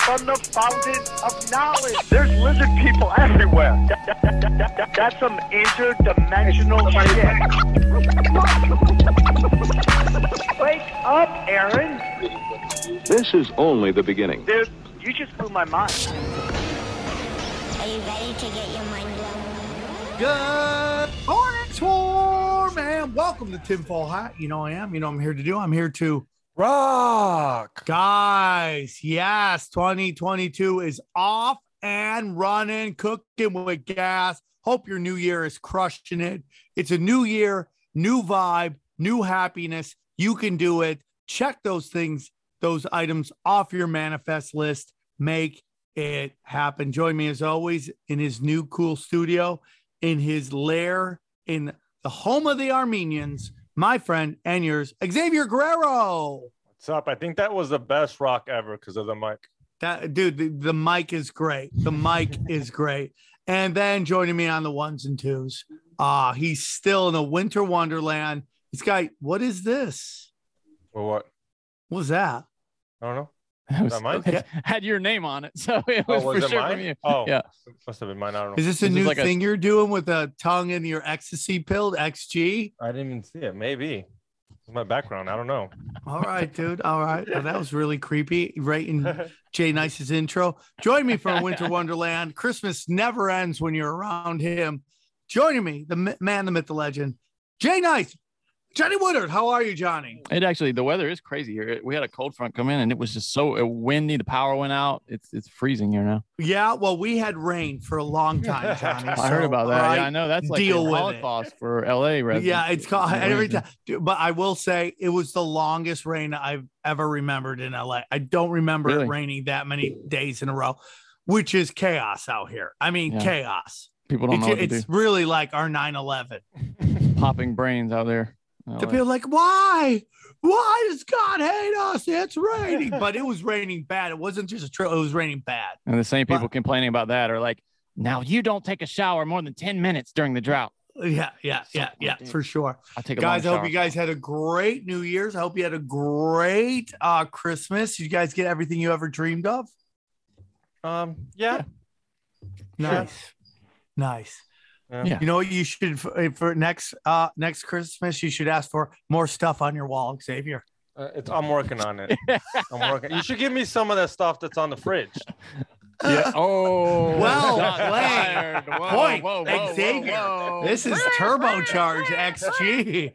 from the fountain of knowledge. There's lizard people everywhere. That's some interdimensional shit. Wake up, Aaron. This is only the beginning. Dude, you just blew my mind. Are you ready to get your mind blown? Good morning, Swarm, and welcome to Tinfoil Hat. You know I am. You know I'm here to do. I'm here to rock. Guys, yes, 2022 is off and running, cooking with gas. Hope your new year is crushing it. It's a new year, new vibe, new happiness. You can do it. Check those things, those items off your manifest list. Make it happened. Join me as always in his new cool studio, in his lair, in the home of the Armenians, my friend and yours, Xavier Guerrero. What's up? I think that was the best rock ever because of the mic. That dude, the mic is great. The mic is great. And then joining me on the ones and twos. He's still in a winter wonderland. This guy, what is this? Well, what was that? I don't know. It had your name on it, so it was for sure mine? From you. Oh, yeah, must have been mine. I don't know. Is this a new like thing you're doing with a tongue and your ecstasy pill? XG? I didn't even see it. Maybe it's my background. I don't know. All right, dude. All right, well, that was really creepy. Right in Jay Nice's intro. Join me for Winter Wonderland. Christmas never ends when you're around him. Joining me, the man, the myth, the legend, Jay Nice. Johnny Woodard, how are you, Johnny? It actually, the weather is crazy here. We had a cold front come in, and it was just so windy. The power went out. It's freezing here now. Yeah, well, we had rain for a long time, Johnny. I heard about that. Right? Yeah, I know. That's like the Holocaust for L.A. residents. Yeah, it's called every time. But I will say it was the longest rain I've ever remembered in L.A. I don't remember it raining that many days in a row, which is chaos out here. I mean, chaos. People don't know what to do. It's really like our 9/11. Popping brains out there. To be like, why? Why does God hate us? It's raining. But it was raining bad. It wasn't just a trail. It was raining bad. And the same people complaining about that are like, now you don't take a shower more than 10 minutes during the drought. Yeah, for sure. I'll take a long shower. I hope you guys had a great New Year's. I hope you had a great Christmas. Did you guys get everything you ever dreamed of? Yeah. Nice. Yeah. You know what you should for next Christmas? You should ask for more stuff on your wall, Xavier. I'm working on it. You should give me some of that stuff that's on the fridge. Yeah. Oh. Well played. Point, Xavier. Whoa. This is turbocharge XG.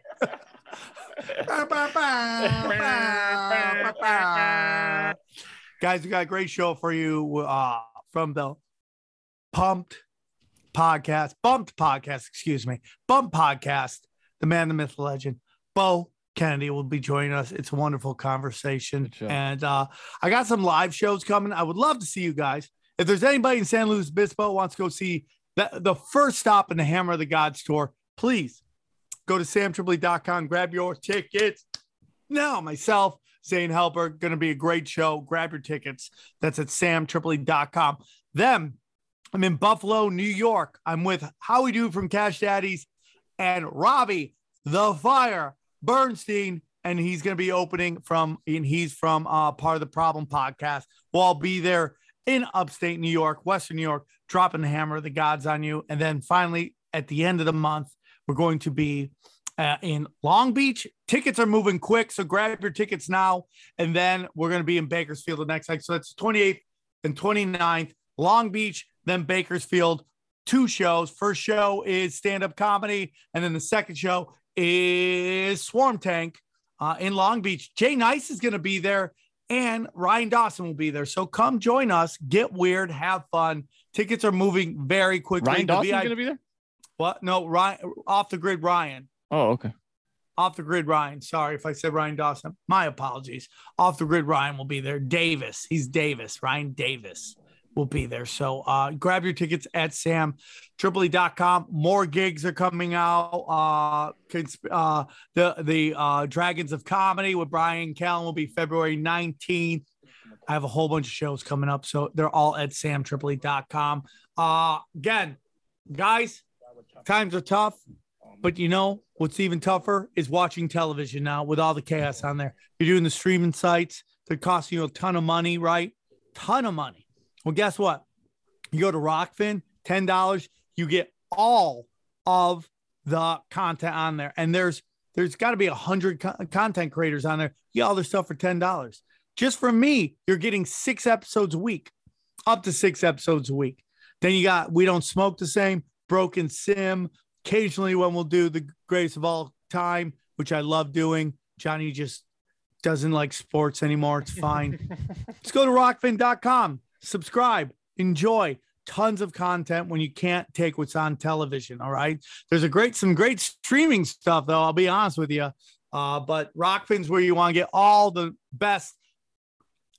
Guys, we got a great show for you from the Bump podcast, the man, the myth, the legend, Bo Kennedy will be joining us. It's a wonderful conversation. And I got some live shows coming. I would love to see you guys. If there's anybody in San Luis Obispo wants to go see the first stop in the Hammer of the Gods tour, please go to samtribly.com, grab your tickets. Now, myself, Zane Helper, going to be a great show. Grab your tickets. That's at samtribly.com. I'm in Buffalo, New York. I'm with Howie Dude from Cash Daddies and Robbie the Fire Bernstein. And he's going to be opening from Part of the Problem podcast. We'll all be there in upstate New York, Western New York, dropping the Hammer of the Gods on you. And then finally, at the end of the month, we're going to be in Long Beach. Tickets are moving quick, so grab your tickets now. And then we're going to be in Bakersfield the next night. So that's the 28th and 29th, Long Beach. Then Bakersfield, two shows. First show is stand-up comedy, and then the second show is Swarm Tank in Long Beach. Jay Nice is going to be there, and Ryan Dawson will be there. So come join us, get weird, have fun. Tickets are moving very quickly. Ryan Dawson's going to be there? What? No, Ryan, Off the Grid Ryan. Oh, okay. Off the Grid Ryan. Sorry if I said Ryan Dawson. My apologies. Off the Grid Ryan will be there. Davis. He's Davis. Ryan Davis. will be there. So grab your tickets at samtripoli.com. More gigs are coming out. The Dragons of Comedy with Brian Callen will be February 19th. I have a whole bunch of shows coming up, so they're all at samtripoli.com. Again, guys, times are tough, but you know what's even tougher is watching television now with all the chaos on there. You're doing the streaming sites. They're costing you a ton of money, right? Ton of money. Well, guess what? You go to Rockfin, $10, you get all of the content on there. And there's got to be 100 content creators on there. You get all their stuff for $10. Just for me, you're getting 6 episodes a week. Then you got We Don't Smoke the Same, Broken Sim, occasionally when we'll do The Greatest of All Time, which I love doing. Johnny just doesn't like sports anymore. It's fine. Let's go to rockfin.com. Subscribe. Enjoy. Tons of content when you can't take what's on television, all right? There's some great streaming stuff, though, I'll be honest with you. But Rockfin's where you want to get all the best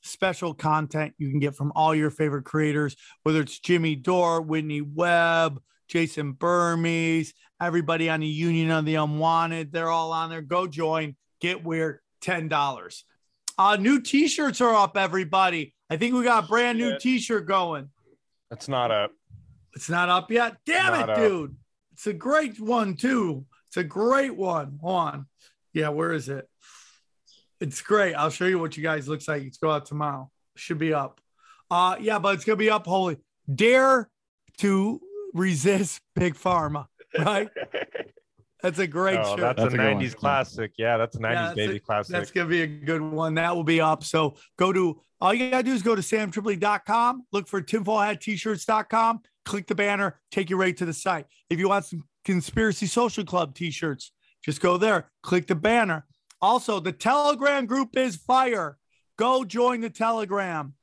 special content you can get from all your favorite creators, whether it's Jimmy Dore, Whitney Webb, Jason Burmese, everybody on the Union of the Unwanted. They're all on there. Go join. Get weird. $10. New t-shirts are up, everybody. I think we got a brand new t-shirt going. It's not up. It's not up yet? Damn it, dude. It's a great one, too. It's a great one. Hold on. Yeah, where is it? It's great. I'll show you what you guys looks like. It's go out tomorrow. Should be up. Yeah, but it's gonna be up. Holy dare to resist Big Pharma, right? That's a great show. That's a 90s classic. Yeah, that's a 90s baby classic. That's gonna be a good one. That will be up. So go to all you gotta do is go to samtripoli.com, look for tinfoilhattshirts.com, click the banner, take you right to the site. If you want some Conspiracy Social Club t-shirts, just go there, click the banner. Also, the Telegram group is fire. Go join the Telegram.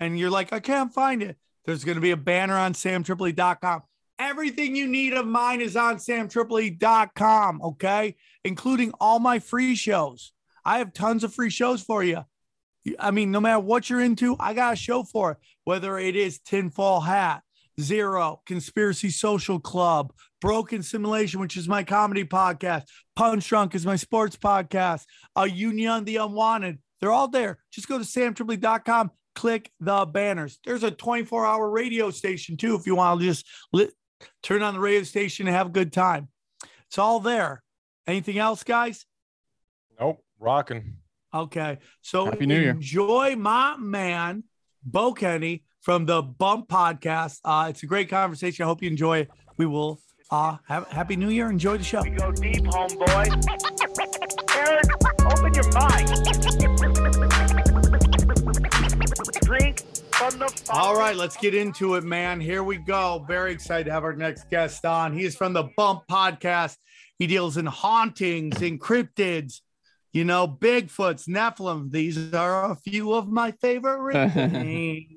And you're like, I can't find it. There's going to be a banner on samtripoli.com. Everything you need of mine is on samtripoli.com, okay? Including all my free shows. I have tons of free shows for you. I mean, no matter what you're into, I got a show for it. Whether it is Tinfoil Hat, Zero, Conspiracy Social Club, Broken Simulation, which is my comedy podcast, Punch Drunk is my sports podcast, Union the Unwanted. They're all there. Just go to samtripoli.com, click the banners. There's a 24-hour radio station, too, if you want to just turn on the radio station and have a good time. It's all there. Anything else, guys? Nope. Rocking. Okay. So Happy New Year. Enjoy my man, Bo Kennedy, from the Bump podcast. It's a great conversation. I hope you enjoy it. We will have Happy New Year. Enjoy the show. We go deep, homeboy. Aaron, open your mind. Drink from the fire. All right, let's get into it, man. Here we go. Very excited to have our next guest on. He is from the Bump podcast. He deals in hauntings, cryptids, you know, Bigfoots, Nephilim. These are a few of my favorite things.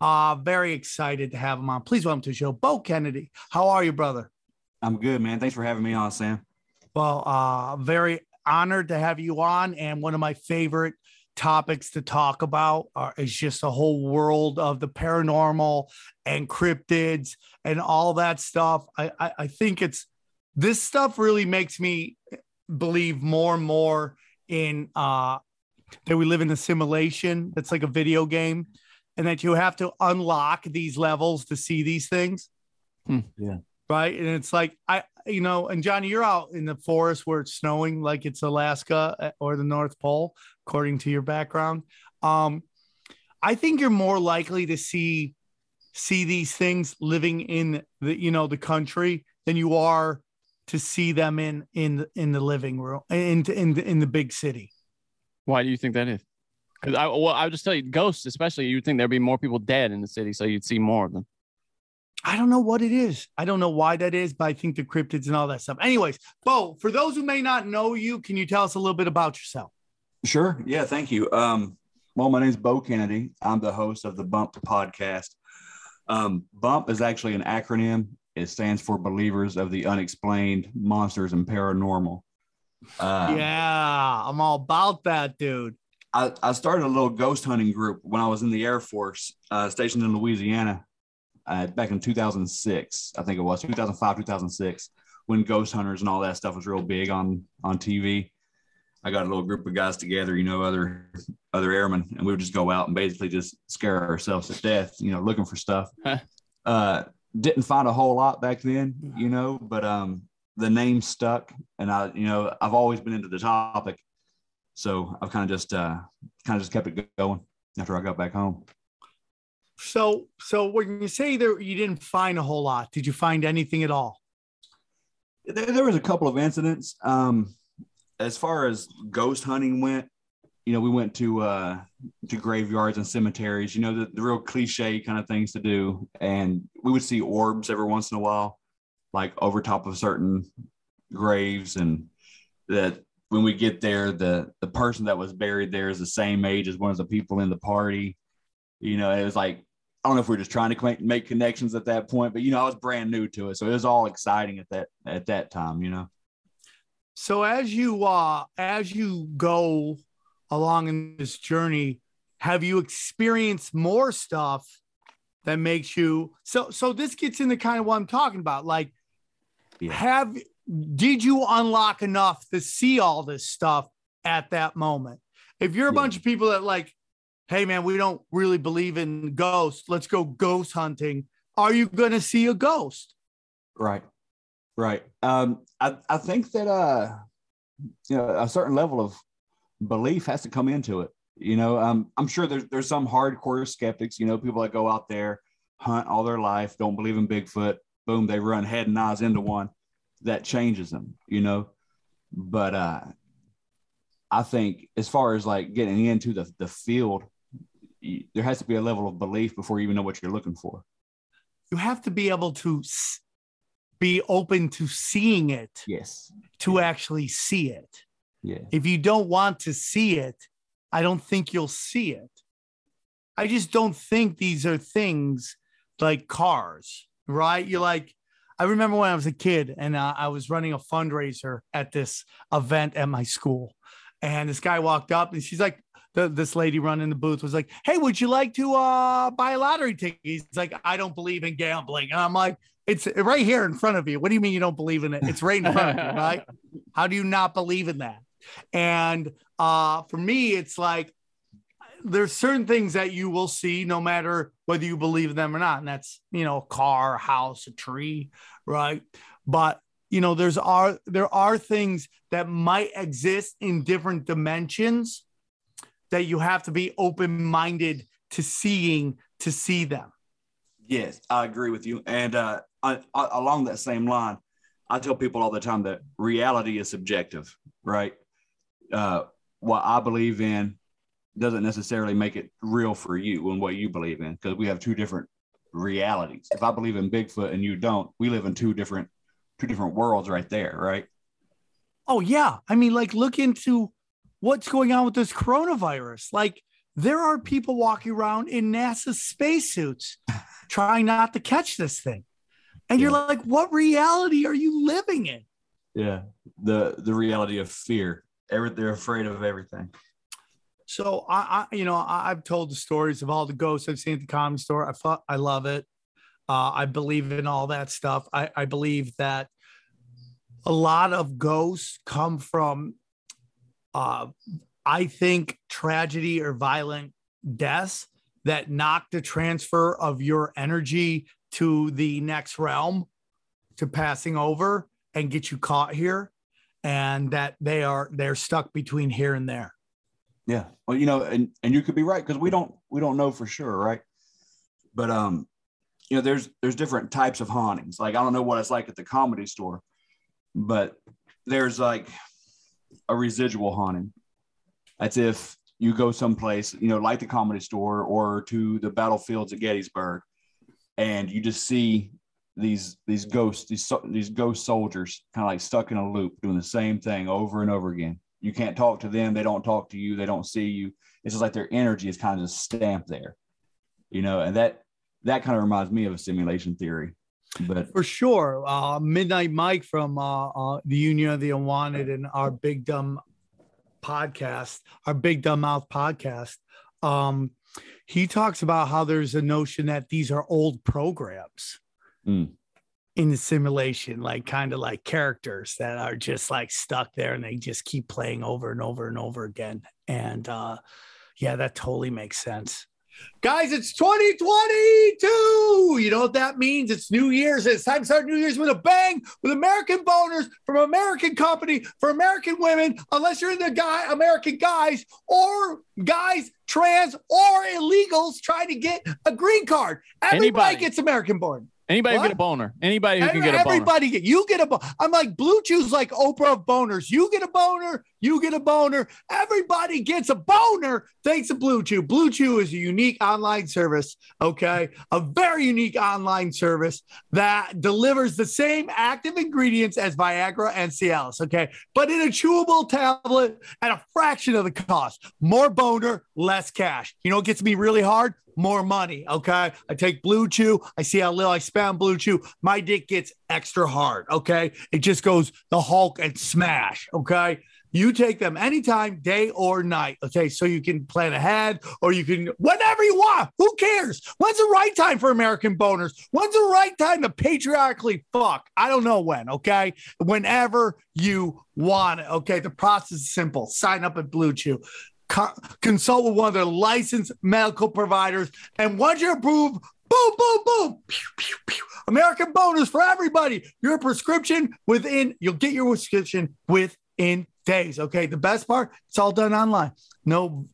Very excited to have him on. Please welcome to the show, Bo Kennedy. How are you, brother? I'm good, man. Thanks for having me on, Sam. Well, very honored to have you on. And one of my favorite topics to talk about is just the whole world of the paranormal and cryptids and all that stuff. I think this stuff really makes me believe more and more in that we live in a simulation that's like a video game. And that you have to unlock these levels to see these things. Yeah. Right. And it's like, you know, and Johnny, you're out in the forest where it's snowing, like it's Alaska or the North Pole, according to your background. I think you're more likely to see these things living in the, you know, the country than you are to see them in the living room, in the big city. Why do you think that is? Because I would just tell you, ghosts especially, you'd think there'd be more people dead in the city, so you'd see more of them. I don't know what it is. I don't know why that is, but I think the cryptids and all that stuff. Anyways, Bo, for those who may not know you, can you tell us a little bit about yourself? Sure. Yeah, thank you. Well, my name is Bo Kennedy. I'm the host of the Bump podcast. Bump is actually an acronym. It stands for Believers of the Unexplained, Monsters and Paranormal. Yeah, I'm all about that, dude. I started a little ghost hunting group when I was in the Air Force, stationed in Louisiana, back in 2006. I think it was 2005, 2006, when ghost hunters and all that stuff was real big on TV. I got a little group of guys together, you know, other airmen, and we would just go out and basically just scare ourselves to death, you know, looking for stuff. Didn't find a whole lot back then, you know, but the name stuck, and I, you know, I've always been into the topic, so I've kind of just kept it going after I got back home. So when you say there, you didn't find a whole lot, did you find anything at all? There was a couple of incidents. As far as ghost hunting went, you know, we went to graveyards and cemeteries, you know, the real cliche kind of things to do. And we would see orbs every once in a while, like over top of certain graves. And that when we get there, the person that was buried there is the same age as one of the people in the party. You know, it was like, I don't know if we're just trying to make connections at that point, but, you know, I was brand new to it. So it was all exciting at that time, you know. So as you go along in this journey, have you experienced more stuff that makes you so this gets into kind of what I'm talking about, like, yeah. Did you unlock enough to see all this stuff at that moment? If you're a bunch of people that like, hey man, we don't really believe in ghosts, let's go ghost hunting, are you going to see a ghost? Right. I think that, you know, a certain level of belief has to come into it. You know, I'm sure there's some hardcore skeptics, you know, people that go out there, hunt all their life, don't believe in Bigfoot, boom, they run head and eyes into one. That changes them, you know. But I think as far as like getting into the field, there has to be a level of belief before you even know what you're looking for. You have to be able to be open to seeing it. Yes. To actually see it. Yeah. If you don't want to see it, I don't think you'll see it. I just don't think these are things like cars, right? You're like, I remember when I was a kid and I was running a fundraiser at this event at my school, and this guy walked up and she's like, this lady running the booth was like, hey, would you like to buy a lottery ticket? He's like, I don't believe in gambling. And I'm like, it's right here in front of you. What do you mean you don't believe in it? It's right in front of you, right? How do you not believe in that? And for me, it's like, there's certain things that you will see no matter whether you believe in them or not. And that's, you know, a car, a house, a tree, right? But, you know, there are things that might exist in different dimensions that you have to be open-minded to seeing, to see them. Yes, I agree with you. And I, along that same line, I tell people all the time that reality is subjective, right? What I believe in doesn't necessarily make it real for you and what you believe in, because we have two different realities. If I believe in Bigfoot and you don't, we live in two different worlds right there, right? Oh, yeah. I mean, like, look into what's going on with this coronavirus. Like, there are people walking around in NASA spacesuits trying not to catch this thing. And you're like, what reality are you living in? Yeah, the reality of fear. They're afraid of everything. So I've told the stories of all the ghosts I've seen at the Comedy Store. I love it. I believe in all that stuff. I believe that a lot of ghosts come from, I think, tragedy or violent deaths that knock the transfer of your energy to the next realm, to passing over, and get you caught here, and that they're stuck between here and there. Yeah, well, you know, and you could be right, because we don't know for sure, right? But you know, there's different types of hauntings. Like, I don't know what it's like at the Comedy Store, but there's like a residual haunting. That's if you go someplace, you know, like the Comedy Store or to the battlefields at Gettysburg, and you just see these ghosts, these ghost soldiers kind of like stuck in a loop doing the same thing over and over again. You can't talk to them. They don't talk to you. They don't see you. It's just like their energy is kind of just stamped there, you know, and that kind of reminds me of a simulation theory. But for sure. Midnight Mike from the Union of the Unwanted and our big dumb podcast, our Big Dumb Mouth podcast, he talks about how there's a notion that these are old programs in the simulation, like kind of like characters that are just like stuck there and they just keep playing over and over and over again. And yeah, that totally makes sense. Guys, it's 2022. You know what that means? It's New Year's. It's time to start New Year's with a bang, with American boners from American company for American women, unless you're in the guy, American guys or guys, trans or illegals trying to get a green card. Everybody gets American born. Anybody who get a boner. Anybody who can get a boner. Everybody get, you get a boner. I'm like, Blue Chew's like Oprah of boners. You get a boner, you get a boner. Everybody gets a boner thanks to Blue Chew. Blue Chew is a unique online service, okay? A very unique online service that delivers the same active ingredients as Viagra and Cialis, okay? But in a chewable tablet at a fraction of the cost. More boner, less cash. You know what gets me really hard? More money, okay? I take Blue Chew. I see how little I spend Blue Chew. My dick gets extra hard, okay? It just goes the Hulk and smash, okay? You take them anytime, day or night, okay? So you can plan ahead or you can, whatever you want. Who cares? When's the right time for American boners? When's the right time to patriarchally fuck? I don't know when, okay? Whenever you want it, okay? The process is simple. Sign up at Blue Chew. Consult with one of their licensed medical providers, and once you're approved, boom, boom, boom, pew, pew, pew. American boners for everybody. Your prescription within, you'll get your prescription within days. Okay, the best part, it's all done online. No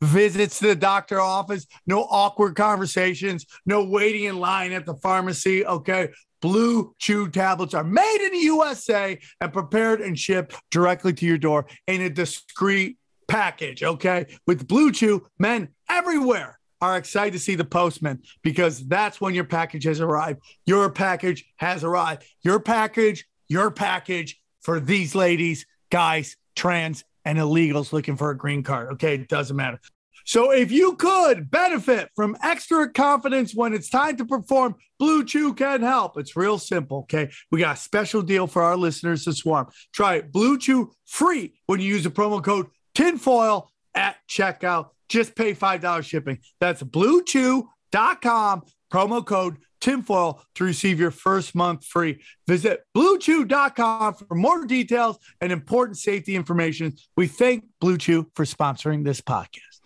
visits to the doctor's office, no awkward conversations, no waiting in line at the pharmacy. Okay. Blue Chew tablets are made in the USA and prepared and shipped directly to your door in a discreet package, okay? With Blue Chew, men everywhere are excited to see the postman, because that's when your package has arrived. Your package has arrived. Your package for these ladies, guys, trans, and illegals looking for a green card, okay? It doesn't matter. So if you could benefit from extra confidence when it's time to perform, Blue Chew can help. It's real simple, okay? We got a special deal for our listeners to swarm. Try it. Blue Chew free when you use the promo code Tinfoil at checkout. Just pay $5 shipping. That's bluechew.com, promo code tinfoil to receive your first month free. Visit bluechew.com for more details and important safety information. We thank Blue Chew for sponsoring this podcast.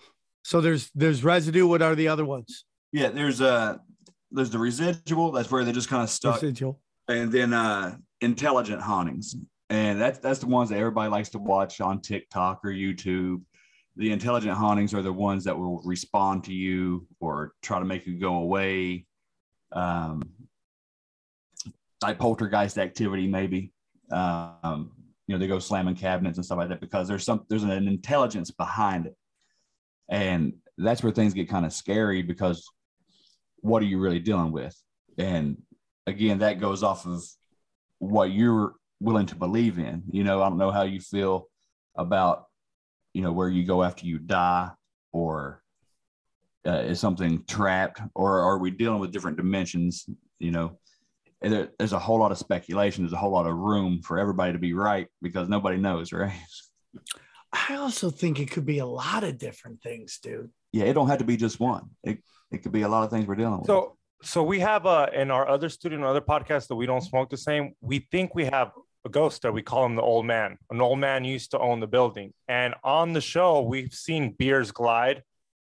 So there's residue. What are the other ones? Yeah, there's the residual. That's where they just kind of stuck. Residual. And then intelligent hauntings. And that's the ones that everybody likes to watch on TikTok or YouTube. The intelligent hauntings are the ones that will respond to you or try to make you go away. Like poltergeist activity, maybe. You know, they go slamming cabinets and stuff like that because there's an intelligence behind it. And that's where things get kind of scary, because what are you really dealing with? And again, that goes off of what you're willing to believe in. You know, I don't know how you feel about, you know, where you go after you die, or is something trapped, or are we dealing with different dimensions? You know, and there's a whole lot of speculation. There's a whole lot of room for everybody to be right, because nobody knows, right? I also think it could be a lot of different things, dude. Yeah, it don't have to be just one. It could be a lot of things we're dealing with. So we have in our other studio, in our other podcast that we don't smoke the same, we think we have a ghost that we call him the old man. An old man used to own the building. And on the show, we've seen beers glide,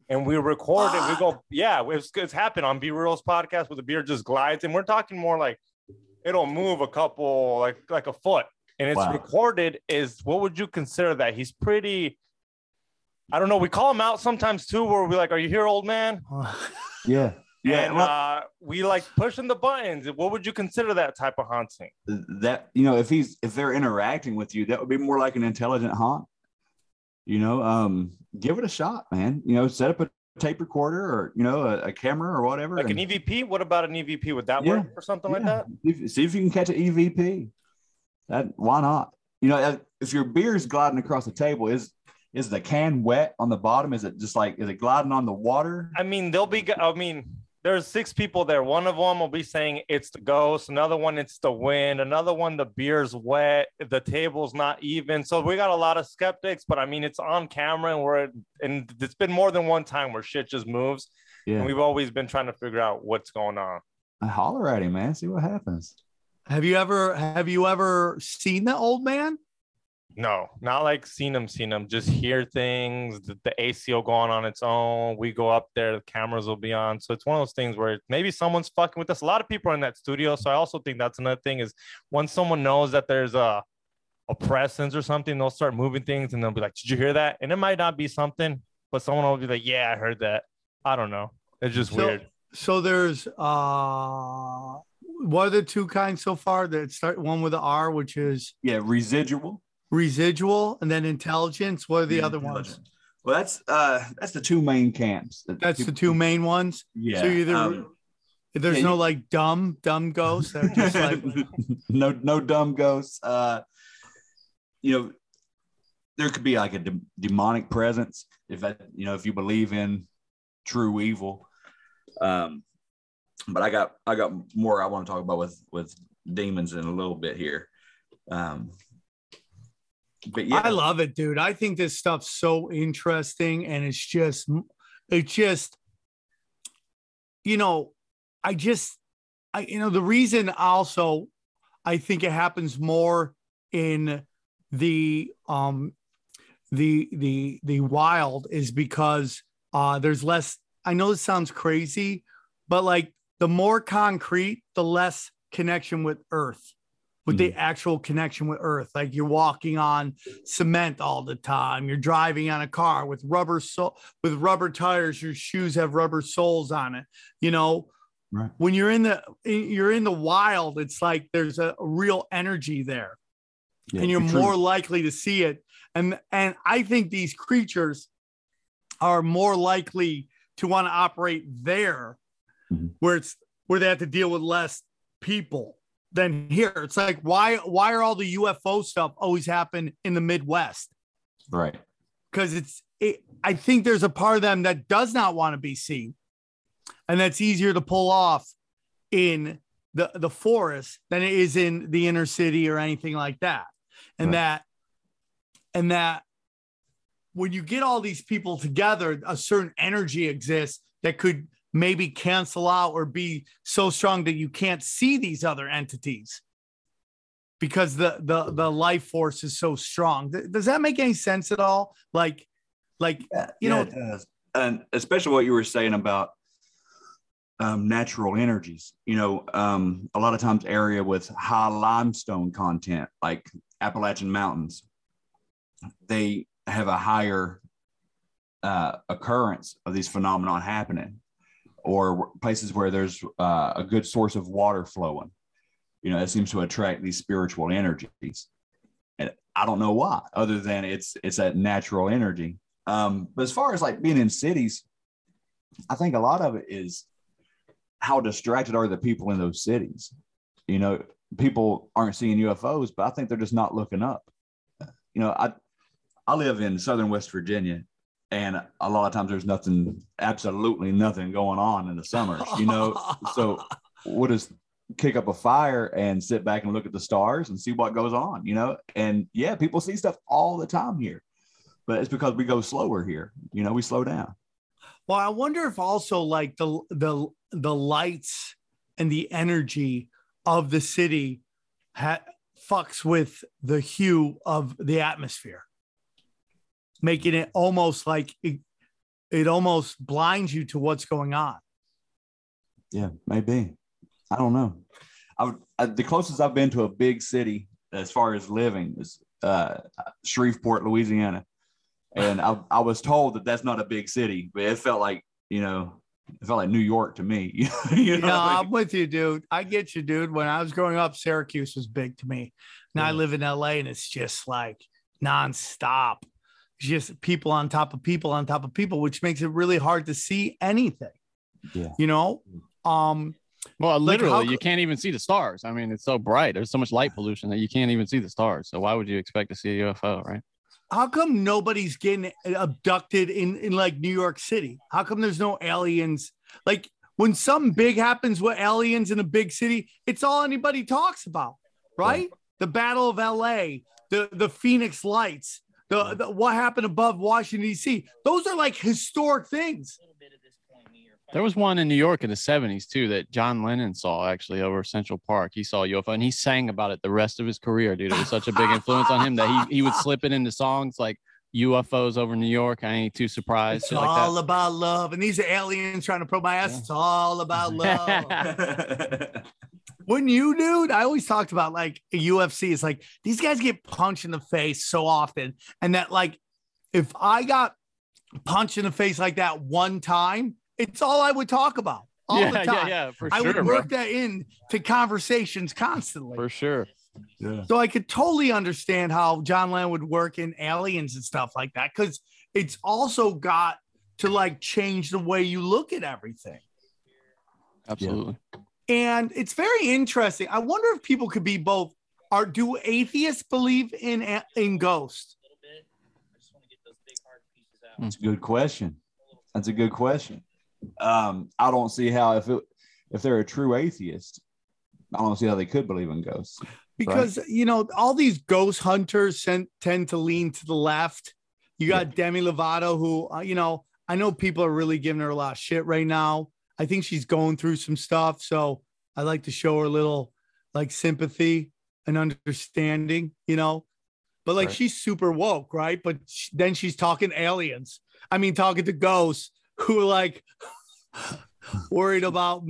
and we record it. We go, yeah, it's happened on B Rural's podcast where the beer just glides. And we're talking more like it'll move a couple, like a foot. And it's recorded. Is what would you consider that? He's pretty, I don't know. We call him out sometimes too, where we're like, are you here, old man? Yeah. Yeah, and, we like pushing the buttons. What would you consider that type of haunting? That, you know, if they're interacting with you, that would be more like an intelligent haunt. You know, give it a shot, man. You know, set up a tape recorder or, you know, a camera or whatever. Like an EVP. What about an EVP? Would that work or something like that? See if you can catch an EVP. Why not? You know, if your beer is gliding across the table, is the can wet on the bottom? Is it gliding on the water? I mean, There's six people there. One of them will be saying it's the ghost. Another one, it's the wind. Another one, the beer's wet. The table's not even. So we got a lot of skeptics, but I mean, it's on camera and it's been more than one time where shit just moves. Yeah. And we've always been trying to figure out what's going on. I holler at him, man. See what happens. Have you ever seen the old man? No, not like seen him, just hear things. The AC will go on its own. We go up there, the cameras will be on. So it's one of those things where maybe someone's fucking with us. A lot of people are in that studio. So I also think that's another thing is when someone knows that there's a presence or something, they'll start moving things and they'll be like, did you hear that? And it might not be something, but someone will be like, yeah, I heard that. I don't know. It's just weird. So there's what are the two kinds so far that start one with the R, which is residual, and then intelligence. What are the other ones? Well, that's the two main camps. That's the two main ones. Yeah. So either there's no like dumb ghosts. They're just like no dumb ghosts. There could be like a demonic presence if you believe in true evil. But I got more I want to talk about with demons in a little bit here. But yeah. I love it, dude. I think this stuff's so interesting, and it's just, the reason also I think it happens more in the wild is because there's less. I know this sounds crazy, but like the more concrete, the less connection with Earth. With the actual connection with Earth, like you're walking on cement all the time, you're driving on a car with rubber tires, your shoes have rubber soles on it. Right. When you're in the wild, it's like there's a real energy there, and you're more likely to see it. And I think these creatures are more likely to want to operate there, where they have to deal with less people. Than here. It's like, why are all the UFO stuff always happen in the Midwest? Right. Because I think there's a part of them that does not want to be seen. And that's easier to pull off in the forest than it is in the inner city or anything like that. And that when you get all these people together, a certain energy exists that could maybe cancel out or be so strong that you can't see these other entities because the life force is so strong. Does that make any sense at all? It does. And especially what you were saying about natural energies, a lot of times area with high limestone content, like Appalachian Mountains, they have a higher occurrence of these phenomenon happening. Or places where there's a good source of water flowing, that seems to attract these spiritual energies, and I don't know why, other than it's that natural energy. But as far as like being in cities, I think a lot of it is how distracted are the people in those cities. People aren't seeing UFOs, but I think they're just not looking up. I live in southern West Virginia. And a lot of times there's absolutely nothing going on in the summers, So we'll just kick up a fire and sit back and look at the stars and see what goes on, And yeah, people see stuff all the time here, but it's because we go slower here. We slow down. Well, I wonder if also like the lights and the energy of the city fucks with the hue of the atmosphere. Making it almost like it almost blinds you to what's going on. Yeah, maybe. I don't know. The closest I've been to a big city as far as living is Shreveport, Louisiana. And I was told that that's not a big city, but it felt like, it felt like New York to me. I'm with you, dude. I get you, dude. When I was growing up, Syracuse was big to me. Now I live in LA and it's just like nonstop. Just people on top of people on top of people, which makes it really hard to see anything. Yeah. Well, literally, you can't even see the stars. I mean, it's so bright. There's so much light pollution that you can't even see the stars. So why would you expect to see a UFO, right? How come nobody's getting abducted in like New York City? How come there's no aliens? Like When something big happens with aliens in a big city, it's all anybody talks about, right? Yeah. The Battle of L.A., the Phoenix Lights, the what happened above Washington, D.C. Those are like historic things. There was one in New York in the 70s, too, that John Lennon saw, actually, over Central Park. He saw a UFO, and he sang about it the rest of his career, dude. It was such a big influence on him that he would slip it into songs like UFOs over New York. I ain't too surprised. It's all like about love. And these aliens trying to probe my ass. Yeah. It's all about love. Wouldn't you, dude? I always talked about, like, UFC. It's like, these guys get punched in the face so often. And that, like, if I got punched in the face like that one time, it's all I would talk about all the time. Yeah, for sure. I would work that in to conversations constantly. For sure. Yeah. So I could totally understand how John Lennon would work in aliens and stuff like that, because it's also got to, like, change the way you look at everything. Absolutely. And it's very interesting. I wonder if people could be both. Do atheists believe in ghosts? That's a good question. That's a good question. I don't see how, if they're a true atheist, I don't see how they could believe in ghosts, because you know, all these ghost hunters tend to lean to the left. You got Demi Lovato, who you know, I know people are really giving her a lot of shit right now. I think she's going through some stuff, so I like to show her a little, like, sympathy and understanding, you know. But like, she's super woke, right? But then she's talking aliens. I mean, talking to ghosts who are, like, worried about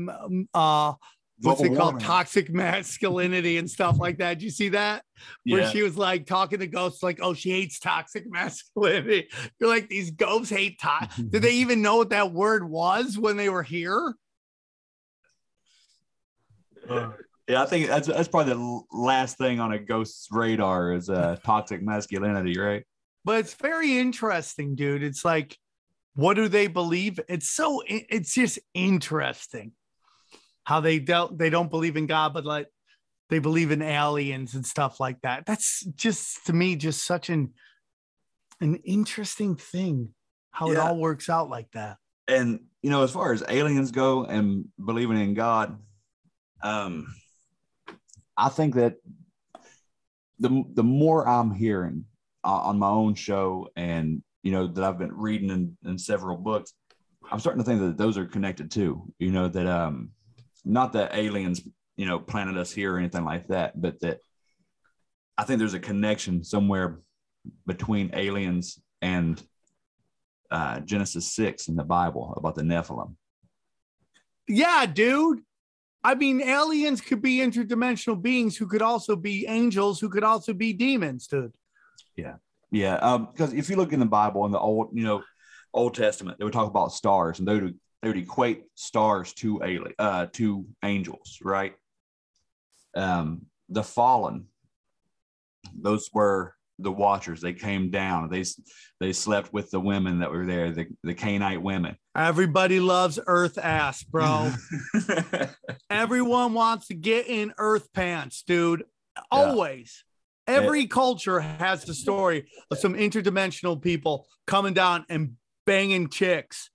what's it called, toxic masculinity and stuff like that. Did you see that? Where she was, like, talking to ghosts, like, oh, she hates toxic masculinity. You're like, these ghosts hate toxic. Did they even know what that word was when they were here? Yeah, I think that's probably the last thing on a ghost's radar is toxic masculinity, right? But it's very interesting, dude. It's like, what do they believe? It's just interesting how they don't believe in God, but like they believe in aliens and stuff like that. That's just, to me, just such an interesting thing, how it all works out like that. And, you know, as far as aliens go and believing in God, I think that the more I'm hearing on my own show, and, you know, that I've been reading in several books, I'm starting to think that those are connected too, you know, that not that aliens, you know, planted us here or anything like that, but that I think there's a connection somewhere between aliens and Genesis 6 in the Bible about the Nephilim. Yeah, dude. I mean, aliens could be interdimensional beings who could also be angels, who could also be demons, dude. Yeah. Yeah, because if you look in the Bible, in the Old Testament, they would talk about stars, and they would equate stars to angels, right? The fallen, those were the watchers. They came down. They slept with the women that were there, the Canaanite women. Everybody loves earth ass, bro. Everyone wants to get in earth pants, dude. Always. Yeah. Every culture has the story of some interdimensional people coming down and banging chicks.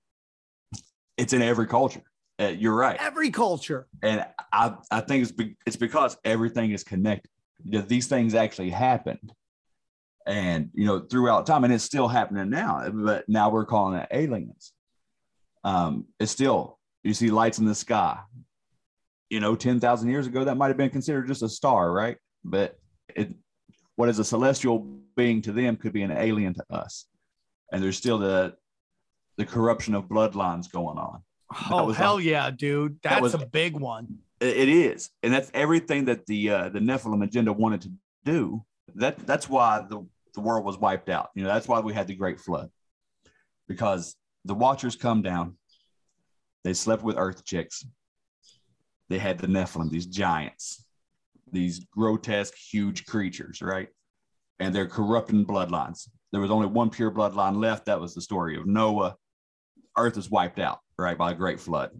It's in every culture. You're right. Every culture. And I think it's because everything is connected. These things actually happened. And, you know, throughout time, and it's still happening now, but now we're calling it aliens. It's still, you see lights in the sky. You know, 10,000 years ago, that might have been considered just a star, right? But what is a celestial being to them could be an alien to us. And there's still the corruption of bloodlines going on. Oh, hell yeah, dude. That's a big one. It is. And that's everything that the Nephilim agenda wanted to do. That's why the world was wiped out. You know, that's why we had the Great Flood. Because the Watchers come down. They slept with earth chicks. They had the Nephilim, these giants, these grotesque, huge creatures, right? And they're corrupting bloodlines. There was only one pure bloodline left. That was the story of Noah. Earth is wiped out, right, by a great flood.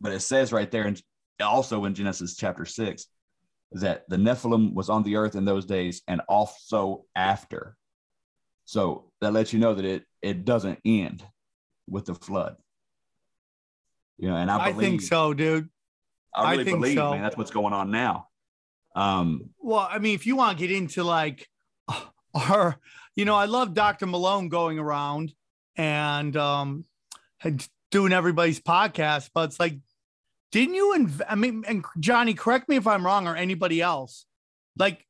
But it says right there, and also in Genesis chapter 6, that the Nephilim was on the earth in those days and also after. So that lets you know that it doesn't end with the flood. You know, and I really believe, man, that's what's going on now. Well, I mean, if you want to get into like our, you know, I love Dr. Malone going around and doing everybody's podcast, but it's like, didn't you, and Johnny, correct me if I'm wrong, or anybody else, like,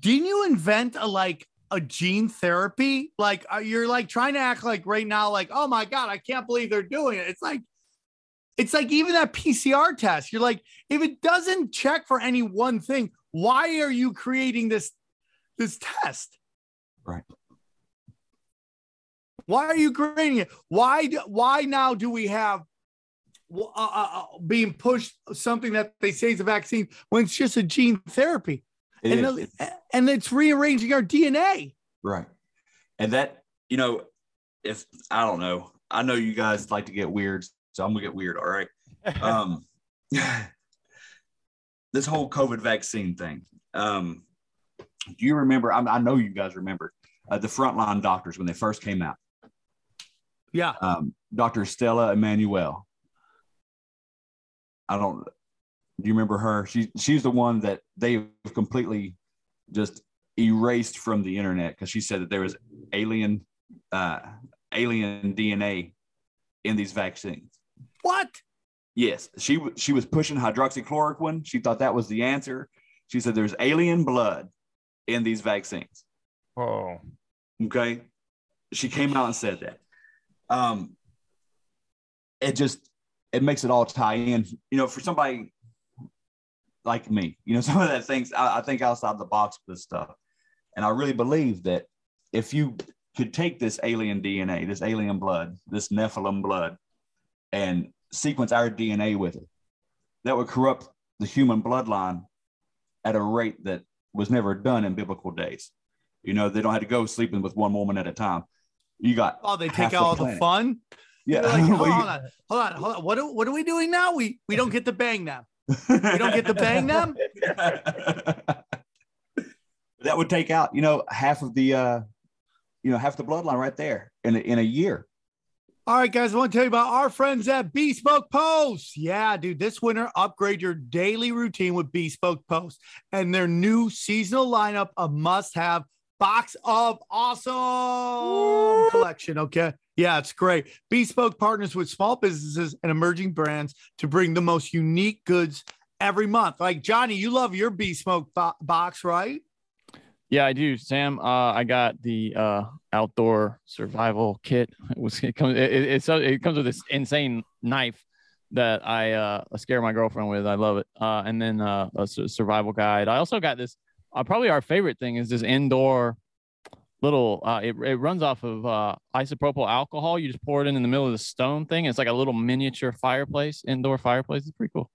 didn't you invent a gene therapy? Like, you're like trying to act like right now, like, oh my God, I can't believe they're doing it. It's like even that PCR test, you're like, if it doesn't check for any one thing, why are you creating this test? Right. Why are you creating it? Why now do we have being pushed something that they say is a vaccine when it's just a gene therapy? And it's rearranging our DNA. Right. And that, you know, I don't know. I know you guys like to get weird, so I'm going to get weird. All right. This whole COVID vaccine thing. Do you remember? I know you guys remember the frontline doctors when they first came out. Yeah. Dr. Stella Emanuel. Do you remember her? She's the one that they completely just erased from the internet because she said that there was alien DNA in these vaccines. What? Yes, she was pushing hydroxychloroquine. She thought that was the answer. She said there's alien blood in these vaccines. Oh, okay. She came out and said that. It makes it all tie in. You know, for somebody like me, you know, some of that things, I think outside the box with this stuff. And I really believe that if you could take this alien DNA, this alien blood, this Nephilim blood, and sequence our DNA with it, that would corrupt the human bloodline at a rate that was never done in biblical days. You know, they don't have to go sleeping with one woman at a time. You got they take out all the fun? Yeah. Like, hold on. What are we doing now? We don't get to bang them. We don't get to bang them. That would take out, you know, half the bloodline right there in a year. All right, guys, I want to tell you about our friends at Bespoke Post. Yeah, dude, this winter, upgrade your daily routine with Bespoke Post and their new seasonal lineup of must-have Box of Awesome collection, okay? Yeah, it's great. Bespoke partners with small businesses and emerging brands to bring the most unique goods every month. Like, Johnny, you love your Bespoke box, right? Yeah, I do, Sam. I got the outdoor survival kit. It comes with this insane knife that I scare my girlfriend with. I love it. And then a survival guide. I also got this. Probably our favorite thing is this indoor little, it runs off of isopropyl alcohol. You just pour it in the middle of the stone thing. It's like a little miniature fireplace, indoor fireplace. It's pretty cool.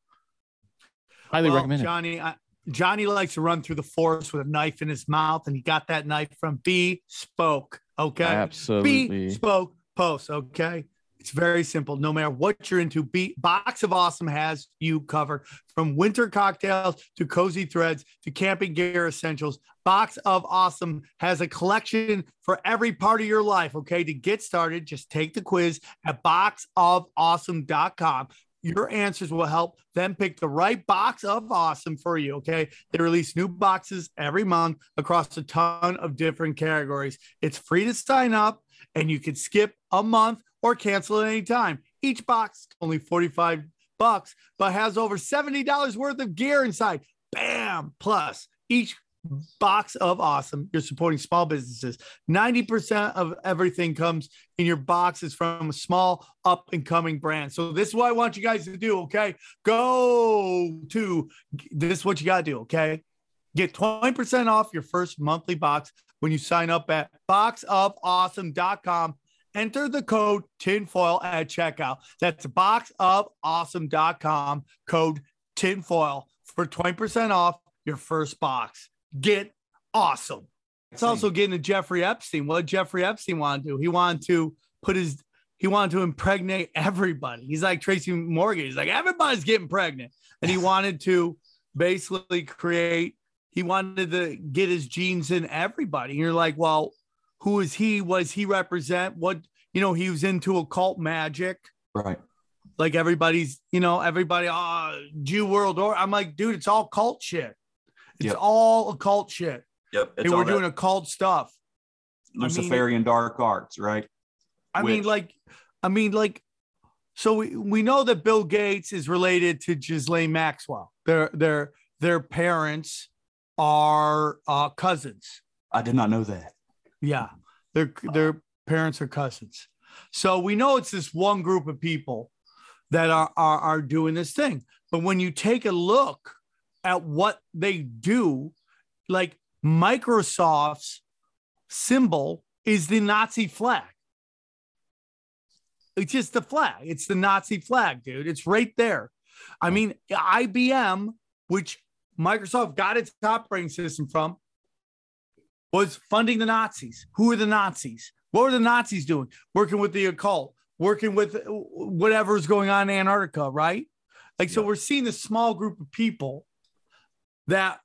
Highly recommend it. Johnny likes to run through the forest with a knife in his mouth, and he got that knife from Bespoke. Okay. Absolutely. Bespoke Post. Okay. It's very simple. No matter what you're into, Box of Awesome has you covered. From winter cocktails to cozy threads to camping gear essentials, Box of Awesome has a collection for every part of your life, okay? To get started, just take the quiz at boxofawesome.com. Your answers will help them pick the right Box of Awesome for you, okay? They release new boxes every month across a ton of different categories. It's free to sign up, and you can skip a month or cancel at any time. Each box only $45, but has over $70 worth of gear inside. Bam! Plus, each Box of Awesome, you're supporting small businesses. 90% of everything comes in your boxes from a small up and coming brand. So this is what I want you guys to do. Okay, this is what you gotta do. Okay, get 20% off your first monthly box when you sign up at boxofawesome.com. Enter the code tinfoil at checkout. That's boxofawesome.com, code tinfoil for 20% off your first box. Get awesome. It's also getting to Jeffrey Epstein. What did Jeffrey Epstein want to do? He wanted to impregnate everybody. He's like Tracy Morgan. He's like, everybody's getting pregnant. And he wanted to basically he wanted to get his genes in everybody. And you're like, well, who is he? Was he represent what, you know, he was into occult magic. Right. Like everybody's, you know, everybody, Jew world order. I'm like, dude, it's all cult shit. It's all occult shit. Yep. They were doing occult stuff. Luciferian dark arts, right? So we know that Bill Gates is related to Ghislaine Maxwell. Their parents are cousins. I did not know that. Yeah, their parents are cousins. So we know it's this one group of people that are doing this thing. But when you take a look at what they do, like Microsoft's symbol is the Nazi flag. It's just the flag. It's the Nazi flag, dude. It's right there. I mean, IBM, which Microsoft got its operating system from, was funding the Nazis. Who are the Nazis? What were the Nazis doing? Working with the occult, working with whatever's going on in Antarctica, right? Like, so we're seeing this small group of people that,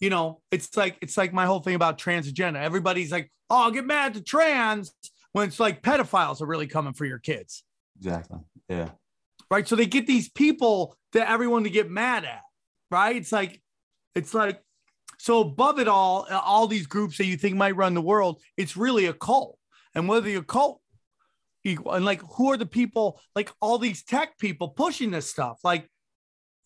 you know, it's like my whole thing about trans agenda. Everybody's like, oh, I'll get mad to trans. When it's like pedophiles are really coming for your kids. Exactly. Yeah. Right. So they get these people to everyone to get mad at. Right. It's like, so above it all these groups that you think might run the world, it's really a cult. And whether the occult equal, and like, who are the people, like all these tech people pushing this stuff? Like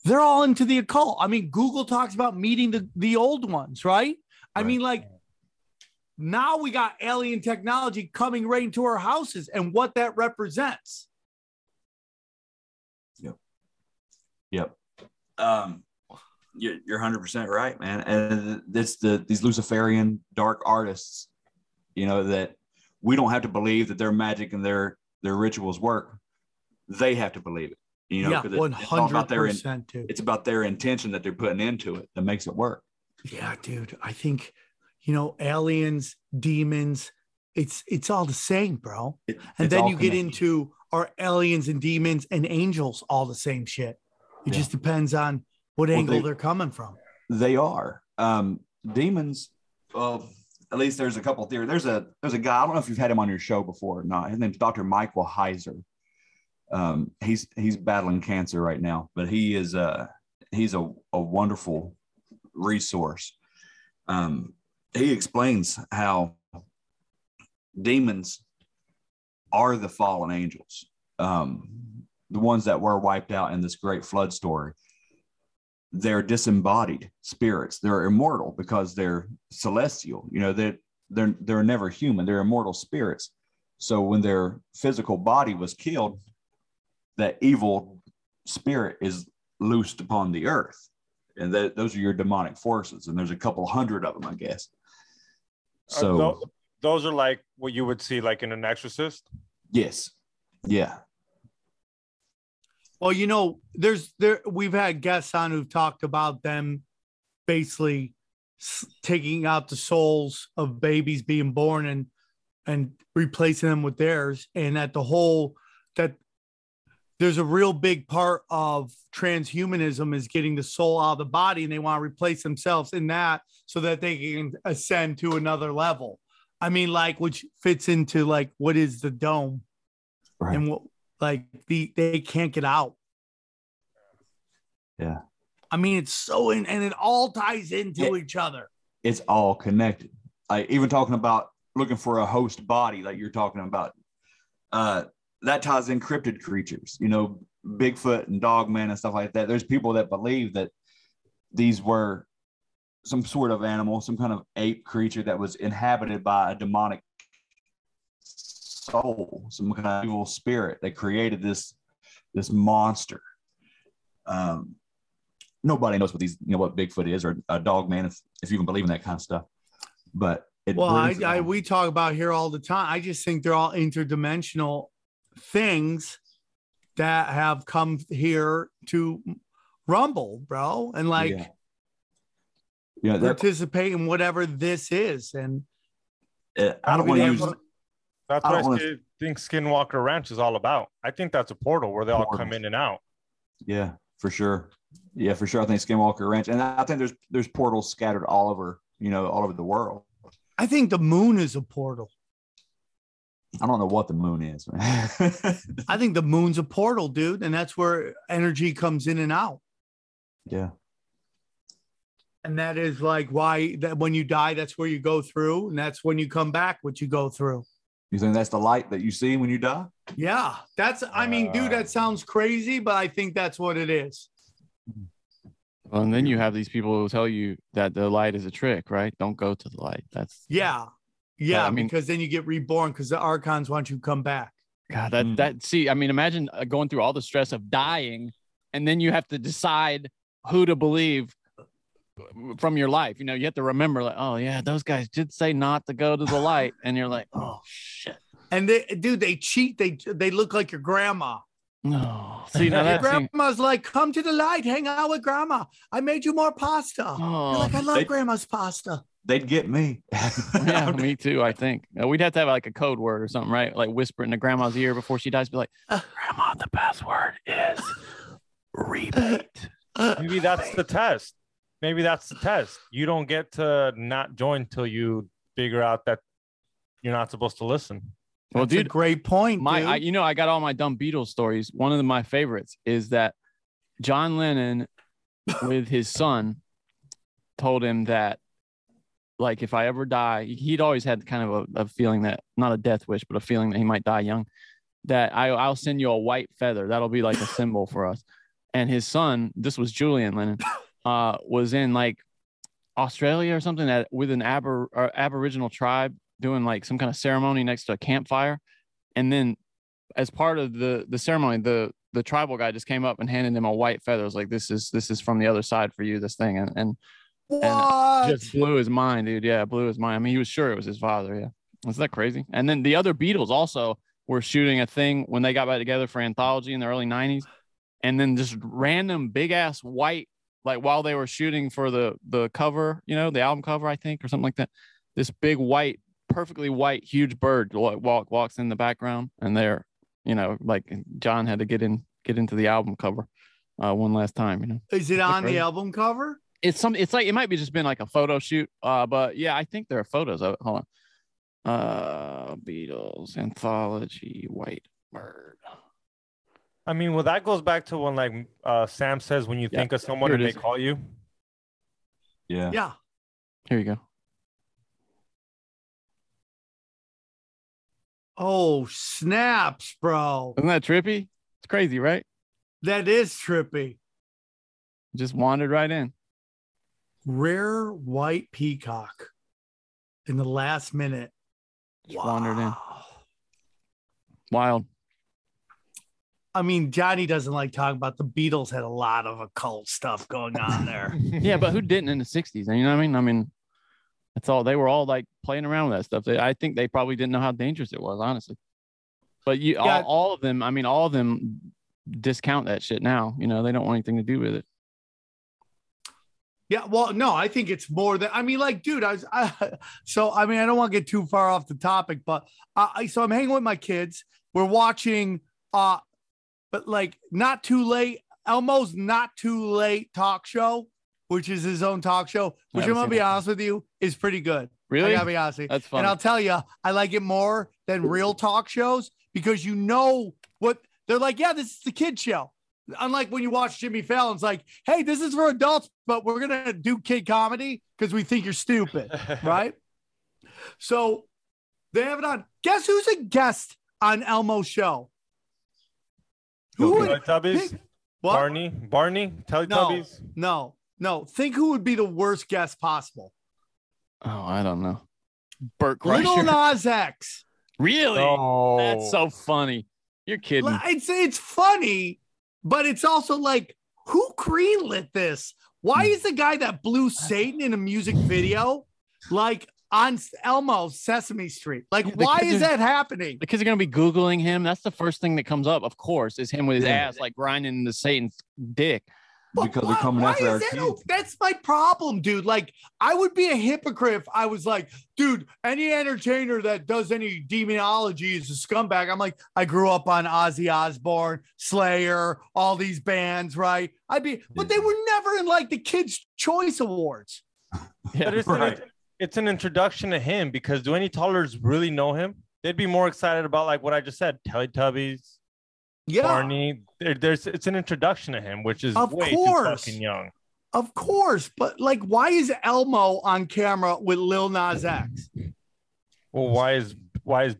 they're all into the occult. I mean, Google talks about meeting the old ones. Right. I mean, like, now we got alien technology coming right into our houses and what that represents. Yep. You're 100% right, man. And that's these Luciferian dark artists, you know, that we don't have to believe that their magic and their rituals work. They have to believe it, you know, 100%. It's about their intention that they're putting into it that makes it work. Yeah, dude. I think, you know, aliens, demons, it's all the same, bro. And then you get into, are aliens and demons and angels all the same shit? It just depends on what angle they're coming from. They are. Demons, at least there's a couple theories. There's a guy, I don't know if you've had him on your show before or not. His name's Dr. Michael Heiser. He's battling cancer right now, but he is he's a wonderful resource. He explains how demons are the fallen angels, the ones that were wiped out in this great flood story. They're disembodied spirits. They're immortal because they're celestial. You know, they're never human. They're immortal spirits. So when their physical body was killed, that evil spirit is loosed upon the earth. And those are your demonic forces. And there's a couple hundred of them, I guess. So those are like what you would see like in an exorcist. Yes. Yeah. Well, you know, we've had guests on who've talked about them basically taking out the souls of babies being born and replacing them with theirs. And there's a real big part of transhumanism is getting the soul out of the body, and they want to replace themselves in that so that they can ascend to another level. I mean, like, which fits into like, what is the dome? Right. And what, like they can't get out. Yeah. I mean, it's so, and it all ties into each other. It's all connected. Like even talking about looking for a host body, like you're talking about, that ties in cryptid creatures, you know, Bigfoot and Dogman and stuff like that. There's people that believe that these were some sort of animal, some kind of ape creature that was inhabited by a demonic soul, some kind of evil spirit that created this monster. Nobody knows what what Bigfoot is or a Dogman, if you even believe in that kind of stuff. But we talk about here all the time. I just think they're all interdimensional things that have come here to rumble, bro, and like participate in whatever this is. And I don't want to use that's what I think Skinwalker Ranch is all about. I think that's a portal where they all come in and out. Yeah, for sure. Yeah, for sure. I think Skinwalker Ranch, and I think there's portals scattered all over, you know, all over the world. I think the moon is a portal. I don't know what the moon is, man. I think the moon's a portal, dude. And that's where energy comes in and out. Yeah. And that is like why that when you die, that's where you go through. And that's when you come back, what you go through. You think that's the light that you see when you die? Yeah. That's, I mean, dude, that sounds crazy, but I think that's what it is. Well, and then you have these people who tell you that the light is a trick, right? Don't go to the light. That's yeah. Yeah, I mean, because then you get reborn because the Archons want you to come back. God, that see, I mean, imagine going through all the stress of dying, and then you have to decide who to believe from your life. You know, you have to remember, like, oh yeah, those guys did say not to go to the light, and you're like, oh shit. And they, dude, they cheat. They look like your grandma. No, see, now your grandma's like, come to the light, hang out with grandma. I made you more pasta. Oh, you're like, I love grandma's pasta. They'd get me. Yeah, me too, I think. We'd have to have like a code word or something, right? Like whisper into grandma's ear before she dies. Be like, grandma, the password is rebate. Maybe that's the test. Maybe that's the test. You don't get to not join till you figure out that you're not supposed to listen. Well, that's dude, a great point. You know, I got all my dumb Beatles stories. One of my favorites is that John Lennon with his son told him that, like, if I ever die, he'd always had kind of a feeling that, not a death wish, but a feeling that he might die young, that I'll send you a white feather. That'll be like a symbol for us. And his son, this was Julian Lennon, was in like Australia or something with an Aboriginal tribe doing like some kind of ceremony next to a campfire. And then as part of the ceremony, the tribal guy just came up and handed him a white feather. It was like, this is from the other side for you, this thing. And just blew his mind, dude. Yeah, blew his mind. I mean, he was sure it was his father. Yeah, isn't that crazy? And then the other Beatles also were shooting a thing when they got back together for Anthology in the early 90s. And then just random big ass white, like while they were shooting for the cover, you know, the album cover, I think, or something like that. This big white, perfectly white, huge bird walks in the background. And they're, you know, like John had to get into the album cover one last time, you know. Is it on the album cover? It's like it might be just been like a photo shoot, but yeah, I think there are photos of it. Hold on, Beatles Anthology, white bird. I mean, well, that goes back to when like Sam says when you think of someone and they call you. Yeah. Yeah. Here you go. Oh snaps, bro! Isn't that trippy? It's crazy, right? That is trippy. Just wandered right in. Rare white peacock in the last minute. Wow. Wandered in. Wild. I mean, Johnny doesn't like talking about the Beatles had a lot of occult stuff going on there. Yeah, but who didn't in the 60s? You know what I mean? I mean, that's all. They were all like playing around with that stuff. I think they probably didn't know how dangerous it was, honestly. But all of them, I mean, all of them discount that shit now. You know, they don't want anything to do with it. Yeah, well, no, I think it's more than, I mean, like, dude, I mean, I don't want to get too far off the topic, but so I'm hanging with my kids. We're watching, but like Not Too Late, Elmo's Not Too Late talk show, which is his own talk show, which I'm going to be honest with you, is pretty good. Really? I got to be honest with you. That's fun. And I'll tell you, I like it more than real talk shows because you know what, they're like, yeah, this is the kid show. Unlike when you watch Jimmy Fallon's like, hey, this is for adults, but we're going to do kid comedy because we think you're stupid, right? So they have it on. Guess who's a guest on Elmo's show? Who Teletubbies? Barney? Teletubbies? No. Think who would be the worst guest possible. Oh, I don't know. Bert Kreischer. Lil Nas X. Really? Oh. That's so funny. You're kidding. It's funny. But it's also like, who greenlit this? Why is the guy that blew Satan in a music video like on Elmo's Sesame Street? Like, why is that happening? Because they're going to be Googling him. That's the first thing that comes up, of course, is him with his ass like grinding the Satan's dick. Because they're coming after our kids. That's my problem, dude. Like, I would be a hypocrite if I was like, dude, any entertainer that does any demonology is a scumbag. I'm like, I grew up on Ozzy Osbourne, Slayer, all these bands, right? But they were never in like the Kids' Choice Awards. Yeah, but it's an introduction to him because do any toddlers really know him? they'd be more excited about like what I just said, Teletubbies. Yeah, Barney. There's it's an introduction to him, which is of way course. Too fucking young. Of course, but like, why is Elmo on camera with Lil Nas X? Well, why is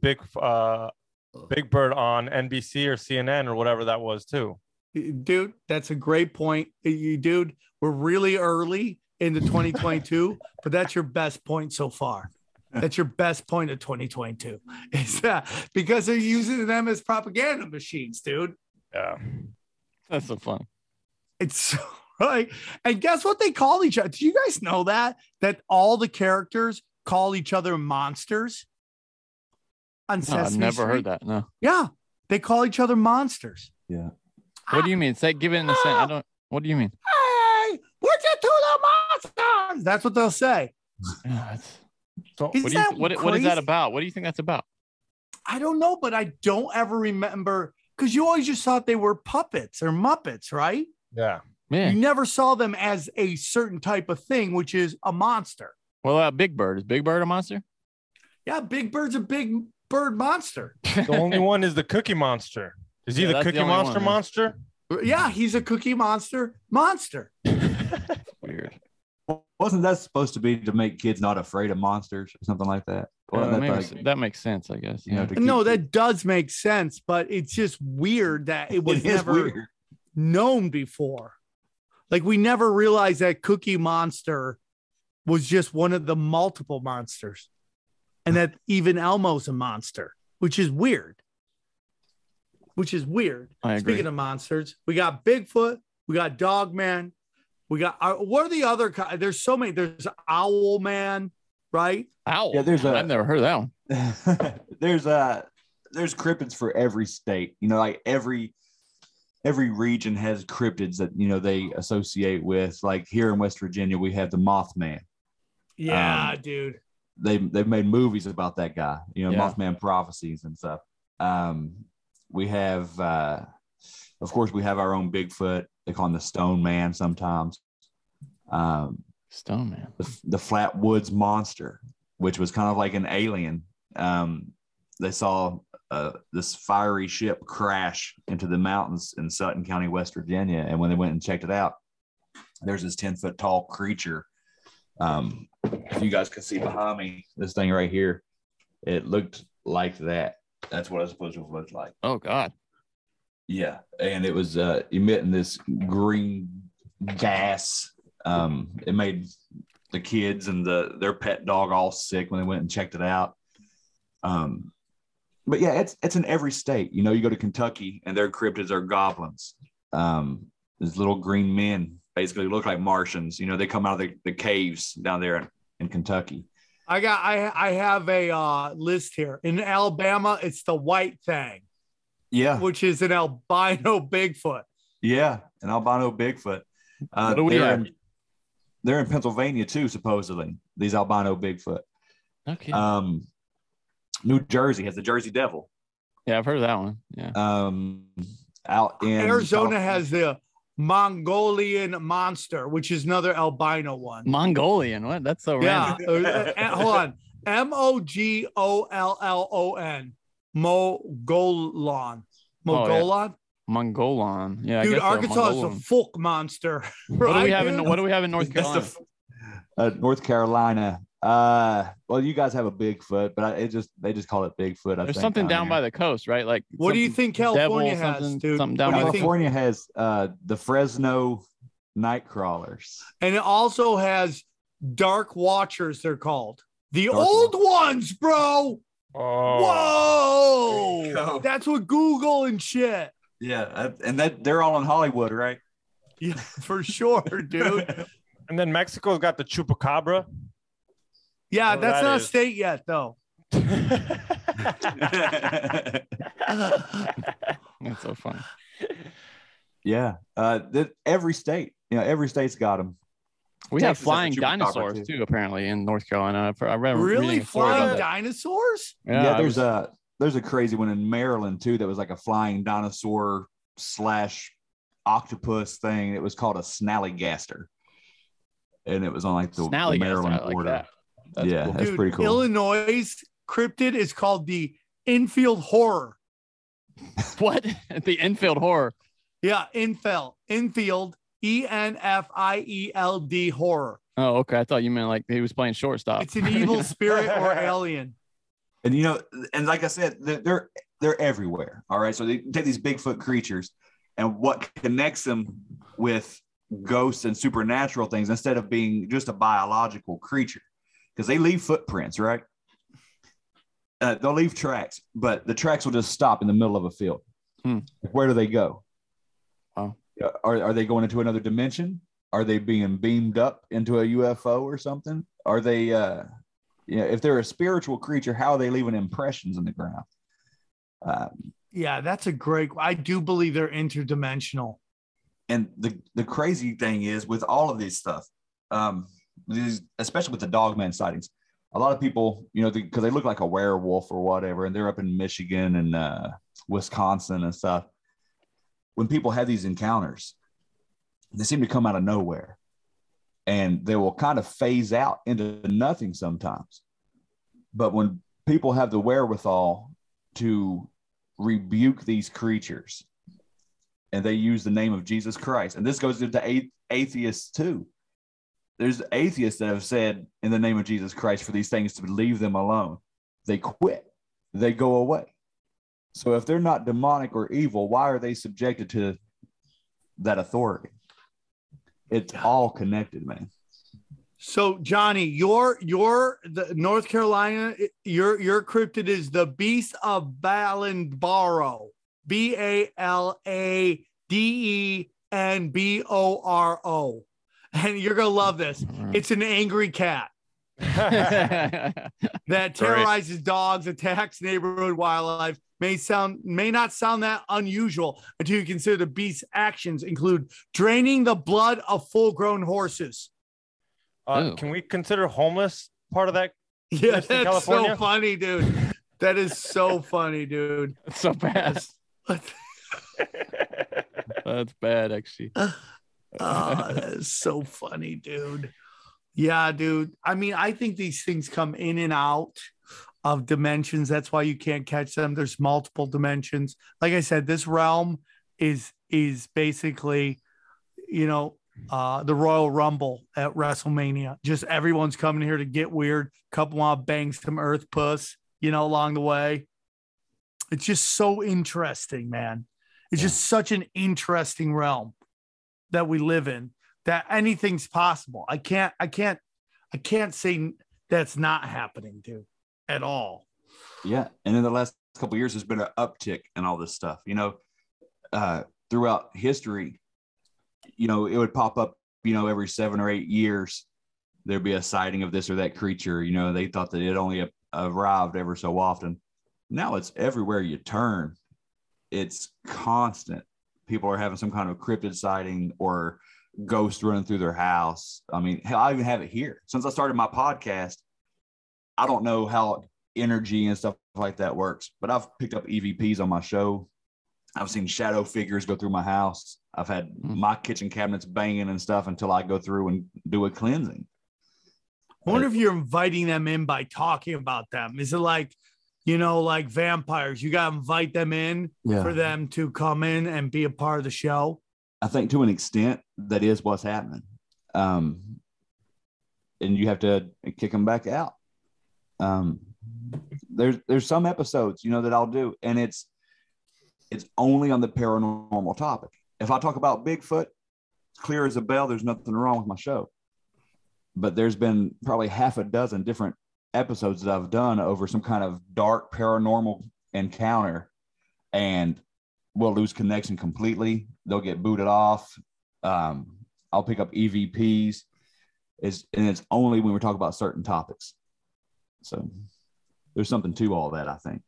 Big Bird on NBC or CNN or whatever that was too? Dude, that's a great point. Dude, we're really early into 2022, but that's your best point so far. That's your best point of 2022. Because they're using them as propaganda machines, dude. Yeah, that's so fun. It's so right. And guess what they call each other? Do you guys know that? That all the characters call each other monsters? On no, Sesame I've never Street. Heard that. No. Yeah, they call each other monsters. Yeah. What do you mean? Say, give it in the same. I don't. What do you mean? Hey, what's it to the monsters? That's what they'll say. So what is that about? What do you think that's about? I don't know, but I don't ever remember because you always just thought they were puppets or Muppets, right? Yeah, man. You never saw them as a certain type of thing, which is a monster. Well, Big Bird is Big Bird a monster? Yeah, Big Bird's a Big Bird monster. The only one is the Cookie Monster. Is he the Cookie Monster monster? Yeah, he's a Cookie Monster monster. Weird. Wasn't that supposed to be to make kids not afraid of monsters or something like that? Well, that makes sense, I guess. You know, that does make sense, but it's just weird that it was never known before. Like, we never realized that Cookie Monster was just one of the multiple monsters and that even Elmo's a monster, which is weird. I agree. Speaking of monsters, we got Bigfoot, we got Dogman. We got what are the other? There's so many. There's Owl Man, right? Owl. Yeah, I've never heard of that one. There's cryptids for every state. You know, like every region has cryptids that they associate with. Like here in West Virginia, we have the Mothman. Yeah, dude. They've made movies about that guy. Mothman prophecies and stuff. We have, of course, we have our own Bigfoot. They call him the Stone Man sometimes. Stone Man. The Flatwoods Monster, which was kind of like an alien. They saw this fiery ship crash into the mountains in Sutton County, West Virginia. And when they went and checked it out, there's this 10-foot tall creature. If you guys can see behind me, this thing right here, it looked like that. That's what I suppose it looked like. Oh, God. Yeah, and it was emitting this green gas. It made the kids and their pet dog all sick when they went and checked it out. But yeah, it's in every state. You go to Kentucky and their cryptids are goblins. These little green men basically look like Martians. They come out of the caves down there in Kentucky. I have a list here. In Alabama, it's the white thing. Yeah, which is an albino Bigfoot. Yeah, an albino Bigfoot. They're in Pennsylvania too, supposedly. These albino Bigfoot. Okay. New Jersey has the Jersey Devil. Yeah, I've heard of that one. Yeah. Out in Arizona has the Mongolian Monster, which is another albino one. Mongolian? What? That's so random. Hold on. MOGOLLON. Mogollon. Mogollon? Mogollon. Yeah, dude, Arkansas is a folk monster. Right? What do we have in North Carolina? North Carolina. Well, you guys have a Bigfoot, but they just call it Bigfoot. There's something down by the coast, right? Like, what do you think California has, dude? California has the Fresno Nightcrawlers, and it also has Dark Watchers. They're called the Old Ones, bro. Oh. Whoa! That's what Google and shit. Yeah, and they're all in Hollywood, right? Yeah, for sure, dude. And then Mexico's got the Chupacabra. Yeah, that's not a state yet, though. That's so fun. Yeah, every state, every state's got them. We Texas have flying dinosaurs too, apparently, in North Carolina. I read really flying dinosaurs. Yeah, there's a crazy one in Maryland too that was like a flying dinosaur / octopus thing. It was called a snallygaster, and it was on like the Maryland border. That's pretty cool. Illinois' cryptid is called the Enfield Horror. What? The Enfield Horror. Yeah, Enfield, E-N-F-I-E-L-D Horror. Oh, okay. I thought you meant like he was playing shortstop. It's an evil spirit or alien. And, you know, and like I said, they're everywhere. All right. So they take these Bigfoot creatures, and what connects them with ghosts and supernatural things instead of being just a biological creature, because they leave footprints, right? They'll leave tracks, but the tracks will just stop in the middle of a field. Hmm. Where do they go? Oh. Are they going into another dimension? Are they being beamed up into a UFO or something? Are they, you know, if they're a spiritual creature, how are they leaving impressions in the ground? Yeah, that's a great, I do believe they're interdimensional. And the crazy thing is with all of this stuff, especially with the Dogman sightings, a lot of people, you know, because they look like a werewolf or whatever, and they're up in Michigan and Wisconsin and stuff. When people have these encounters, they seem to come out of nowhere, and they will kind of phase out into nothing sometimes. But when people have the wherewithal to rebuke these creatures, and they use the name of Jesus Christ, and this goes into atheists too. There's atheists that have said in the name of Jesus Christ for these things to leave them alone. They quit. They go away. So if they're not demonic or evil, why are they subjected to that authority? It's all connected, man. So Johnny, the North Carolina, your cryptid is the Beast of Ballinboro, B-A-L-A-D-E-N-B-O-R-O. And you're going to love this. It's an angry cat that terrorizes dogs, attacks neighborhood wildlife. May not sound that unusual until you consider the beast's actions include draining the blood of full-grown horses. Can we consider homeless part of that? Yeah, that's so funny, dude. That is so funny, dude. That's so bad. That's bad, actually. Oh, that is so funny, dude. Yeah, dude. I mean, I think these things come in and out of dimensions. That's why you can't catch them. There's multiple dimensions. Like I said, this realm is basically, you know, the Royal Rumble at WrestleMania. Just everyone's coming here to get weird. Couple want bangs some earth puss, you know, along the way. It's just so interesting, man. It's just such an interesting realm that we live in, that anything's possible. I can't say that's not happening, dude, at all. Yeah. And in the last couple of years, there's been an uptick in all this stuff, you know, throughout history, you know, it would pop up, you know, every 7 or 8 years, there'd be a sighting of this or that creature. You know, they thought that it only arrived ever so often. Now it's everywhere you turn. It's constant. People are having some kind of cryptid sighting or ghost running through their house. I mean, hell, I even have it here. Since I started my podcast, I don't know how energy and stuff like that works, but I've picked up EVPs on my show. I've seen shadow figures go through my house. I've had my kitchen cabinets banging and stuff until I go through and do a cleansing. I wonder if you're inviting them in by talking about them. Is it like, you know, like vampires, you got to invite them in for them to come in and be a part of the show? I think to an extent that is what's happening. And you have to kick them back out. There's some episodes, you know, that I'll do, and it's only on the paranormal topic. If I talk about Bigfoot, clear as a bell, there's nothing wrong with my show. But there's been probably half a dozen different episodes that I've done over some kind of dark paranormal encounter, and we'll lose connection completely. They'll get booted off. I'll pick up EVPs. It's only when we're talking about certain topics. So there's something to all that, I think.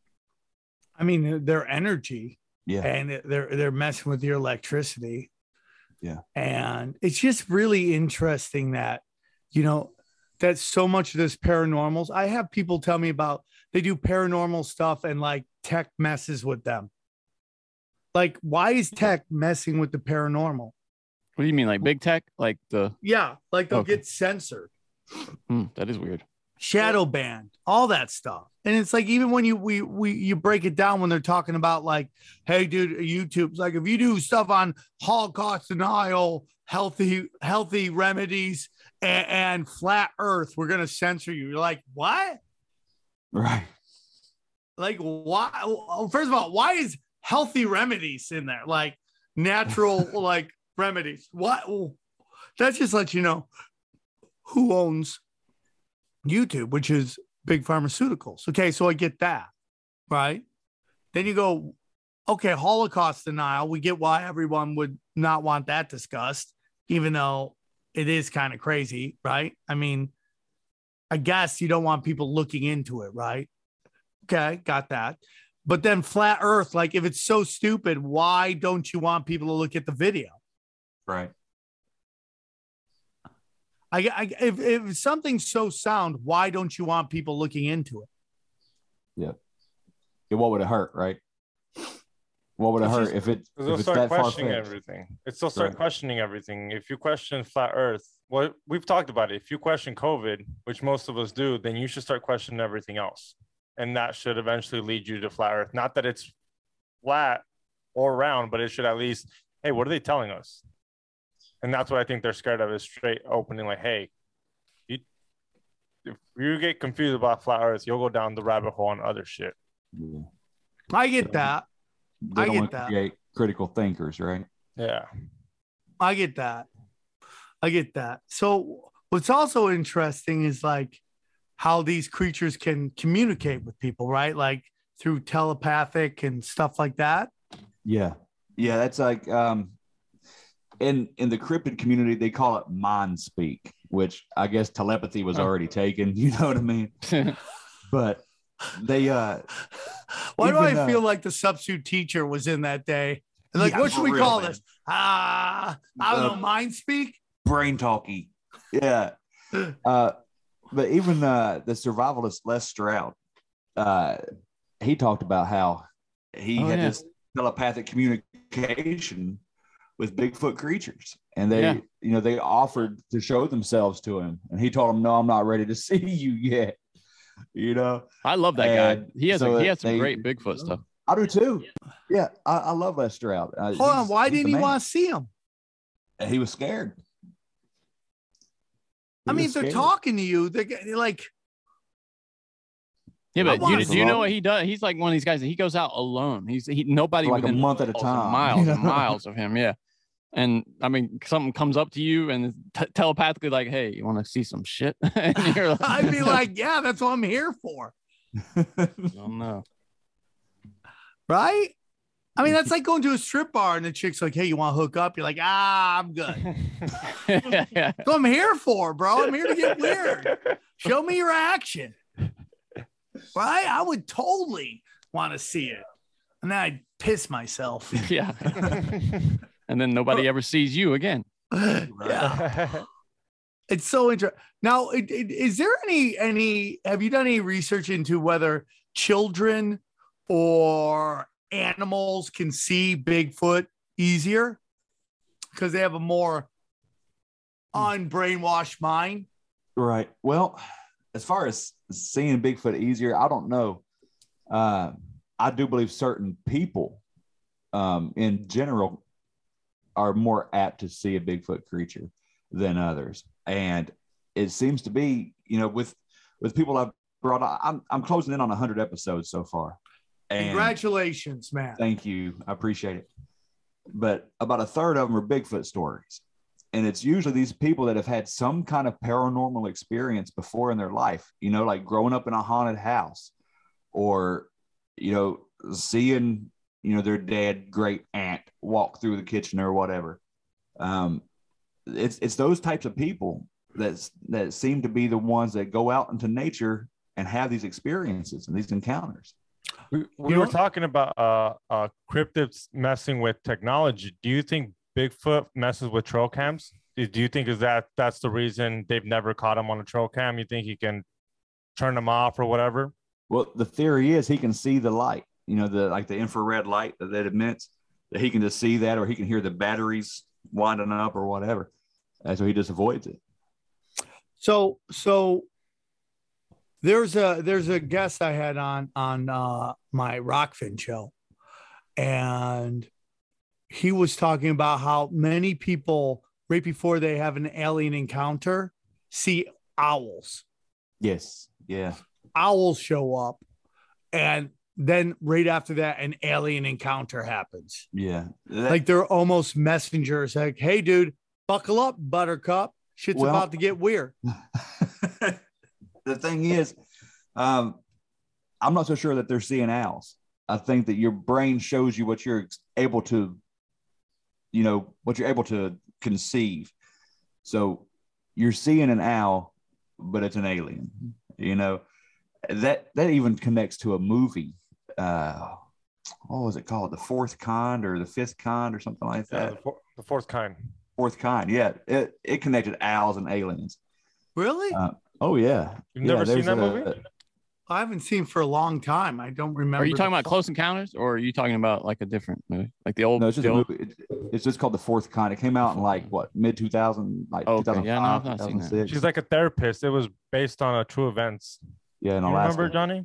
I mean, their energy, and they're messing with your electricity, and it's just really interesting that, you know, that so much of this paranormals, I have people tell me about, they do paranormal stuff and like tech messes with them. Like, why is tech messing with the paranormal? What do you mean? Like big tech? Like they'll get censored. That is weird. shadow banned, all that stuff. And it's like, even when you break it down, when they're talking about like, hey dude, YouTube's like, if you do stuff on Holocaust denial, healthy remedies and flat earth, we're going to censor you. You're like, what? Right. Like, why? First of all, why is healthy remedies in there? Like natural, like remedies. What? That just lets you know who owns YouTube, which is big pharmaceuticals. Okay. So I get that. Right. Then you go, okay, Holocaust denial. We get why everyone would not want that discussed, even though it is kind of crazy. Right. I mean, I guess you don't want people looking into it. Right. Okay. Got that. But then flat earth, like if it's so stupid, why don't you want people to look at the video? Right. If something's so sound, why don't you want people looking into it? Yeah. Yeah, what would it hurt, right? What would it hurt if it? They'll start questioning everything. They'll start questioning everything. If you question flat Earth, well, we've talked about it. If you question COVID, which most of us do, then you should start questioning everything else, and that should eventually lead you to flat Earth. Not that it's flat or round, but it should at least, hey, what are they telling us? And that's what I think they're scared of, is straight opening, like, hey, if you get confused about flat earth, you'll go down the rabbit hole on other shit. Yeah. I get that. I get that. Create critical thinkers, right? Yeah. I get that. I get that. So what's also interesting is like how these creatures can communicate with people, right? Like through telepathic and stuff like that. Yeah. Yeah, that's like in the cryptid community, they call it mind speak, which I guess telepathy was already taken. You know what I mean? But they why do I feel like the substitute teacher was in that day? And like, yeah, what should we call this? I don't know, mind speak? Brain talky. Yeah. But even the survivalist Les Stroud, he talked about how he had this telepathic communication with Bigfoot creatures, and they, you know, they offered to show themselves to him, and he told them, "No, I'm not ready to see you yet." You know, I love that guy. He has some great Bigfoot stuff. I do too. Yeah, I love Les Stroud. Hold on, why didn't he want to see him? He was scared. I mean, they're talking to you. They're like, yeah, but do you know what he does? He's like one of these guys that he goes out alone. He's nobody like within a month at a time, miles and miles of him. Yeah. And I mean, something comes up to you and telepathically, like, hey, you want to see some shit? And you're like, I'd be like, yeah, that's what I'm here for. I don't know. Right? I mean, that's like going to a strip bar and the chick's like, hey, you want to hook up? You're like, I'm good. That's what I'm here for, bro. I'm here to get weird. Show me your action. Right? I would totally want to see it. And then I'd piss myself. Yeah. And then nobody ever sees you again. Yeah. It's so interesting. Now, is there any, have you done any research into whether children or animals can see Bigfoot easier because they have a more unbrainwashed mind? Right. Well, as far as seeing Bigfoot easier, I don't know. I do believe certain people in general are more apt to see a Bigfoot creature than others. And it seems to be, you know, with people I've brought on, I'm closing in on 100 episodes so far. And congratulations, man. Thank you. I appreciate it. But about a third of them are Bigfoot stories. And it's usually these people that have had some kind of paranormal experience before in their life, you know, like growing up in a haunted house or, you know, seeing, you know, their dead great aunt walk through the kitchen or whatever. It's those types of people that seem to be the ones that go out into nature and have these experiences and these encounters. We were talking about cryptids messing with technology. Do you think Bigfoot messes with trail cams? Do you think that's the reason they've never caught him on a trail cam? You think he can turn them off or whatever? Well, the theory is he can see the light, you know, the infrared light that emits, that he can just see that, or he can hear the batteries winding up or whatever. And so he just avoids it. So There's a guest I had on my Rockfin show, and he was talking about how many people right before they have an alien encounter see owls. Yes. Yeah. Owls show up, and then right after that, an alien encounter happens. Yeah. Like they're almost messengers. Like, hey, dude, buckle up, buttercup. Shit's about to get weird. The thing is, I'm not so sure that they're seeing owls. I think that your brain shows you what you're able to, what you're able to conceive. So you're seeing an owl, but it's an alien, that even connects to a movie. What was it called? The Fourth Kind or the Fifth Kind or something like that. The Fourth Kind. Fourth Kind. Yeah. It connected owls and aliens. Really? Oh, yeah. You've never seen that movie? I haven't seen for a long time. I don't remember. Are you talking about Close Encounters, or are you talking about like a different movie? Like the old? No, it's just a movie. It's just called The Fourth Kind. It came out in like what, mid-2000? Like 2005, yeah, no, I've not seen that. She's like a therapist. It was based on true events. Yeah, in Alaska. Remember, Johnny?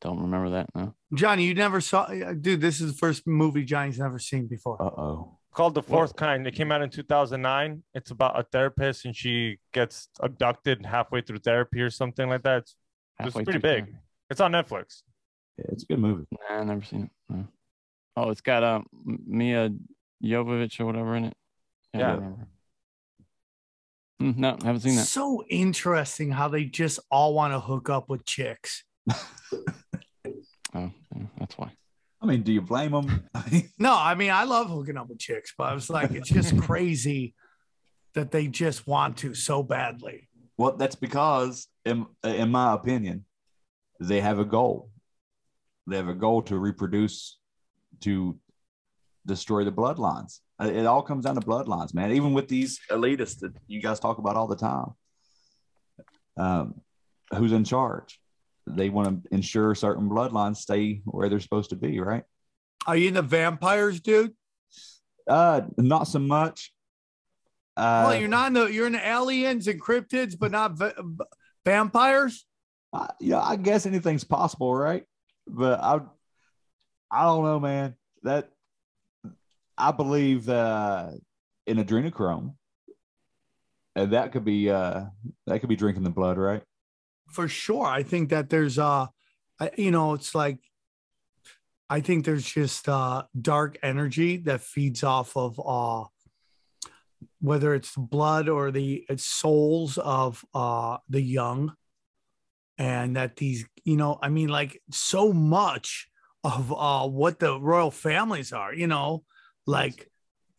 Don't remember that, no. Johnny, you never saw... Dude, this is the first movie Johnny's never seen before. Uh-oh. Called The Fourth Kind. It came out in 2009. It's about a therapist, and she gets abducted halfway through therapy or something like that. It's pretty big. Time. It's on Netflix. Yeah, it's a good movie. Nah, I've never seen it. No. Oh, it's got Mia Jovovich or whatever in it. No, I haven't seen that. So interesting how they just all want to hook up with chicks. That's why. I mean, do you blame them? No, I mean, I love hooking up with chicks, but I was like, it's just crazy that they just want to so badly. Well, that's because, in my opinion, they have a goal. They have a goal to reproduce, to destroy the bloodlines. It all comes down to bloodlines, man. Even with these elitists that you guys talk about all the time, who's in charge? They want to ensure certain bloodlines stay where they're supposed to be, right? Are you into vampires, dude? Not so much. Well, you're not. You're into aliens and cryptids, but not vampires. I guess anything's possible, right? But I don't know, man. That I believe in adrenochrome, and that could be drinking the blood, right? For sure. I think that there's, I think there's just dark energy that feeds off of whether it's blood or the souls of the young. And that these, so much of what the royal families are, Val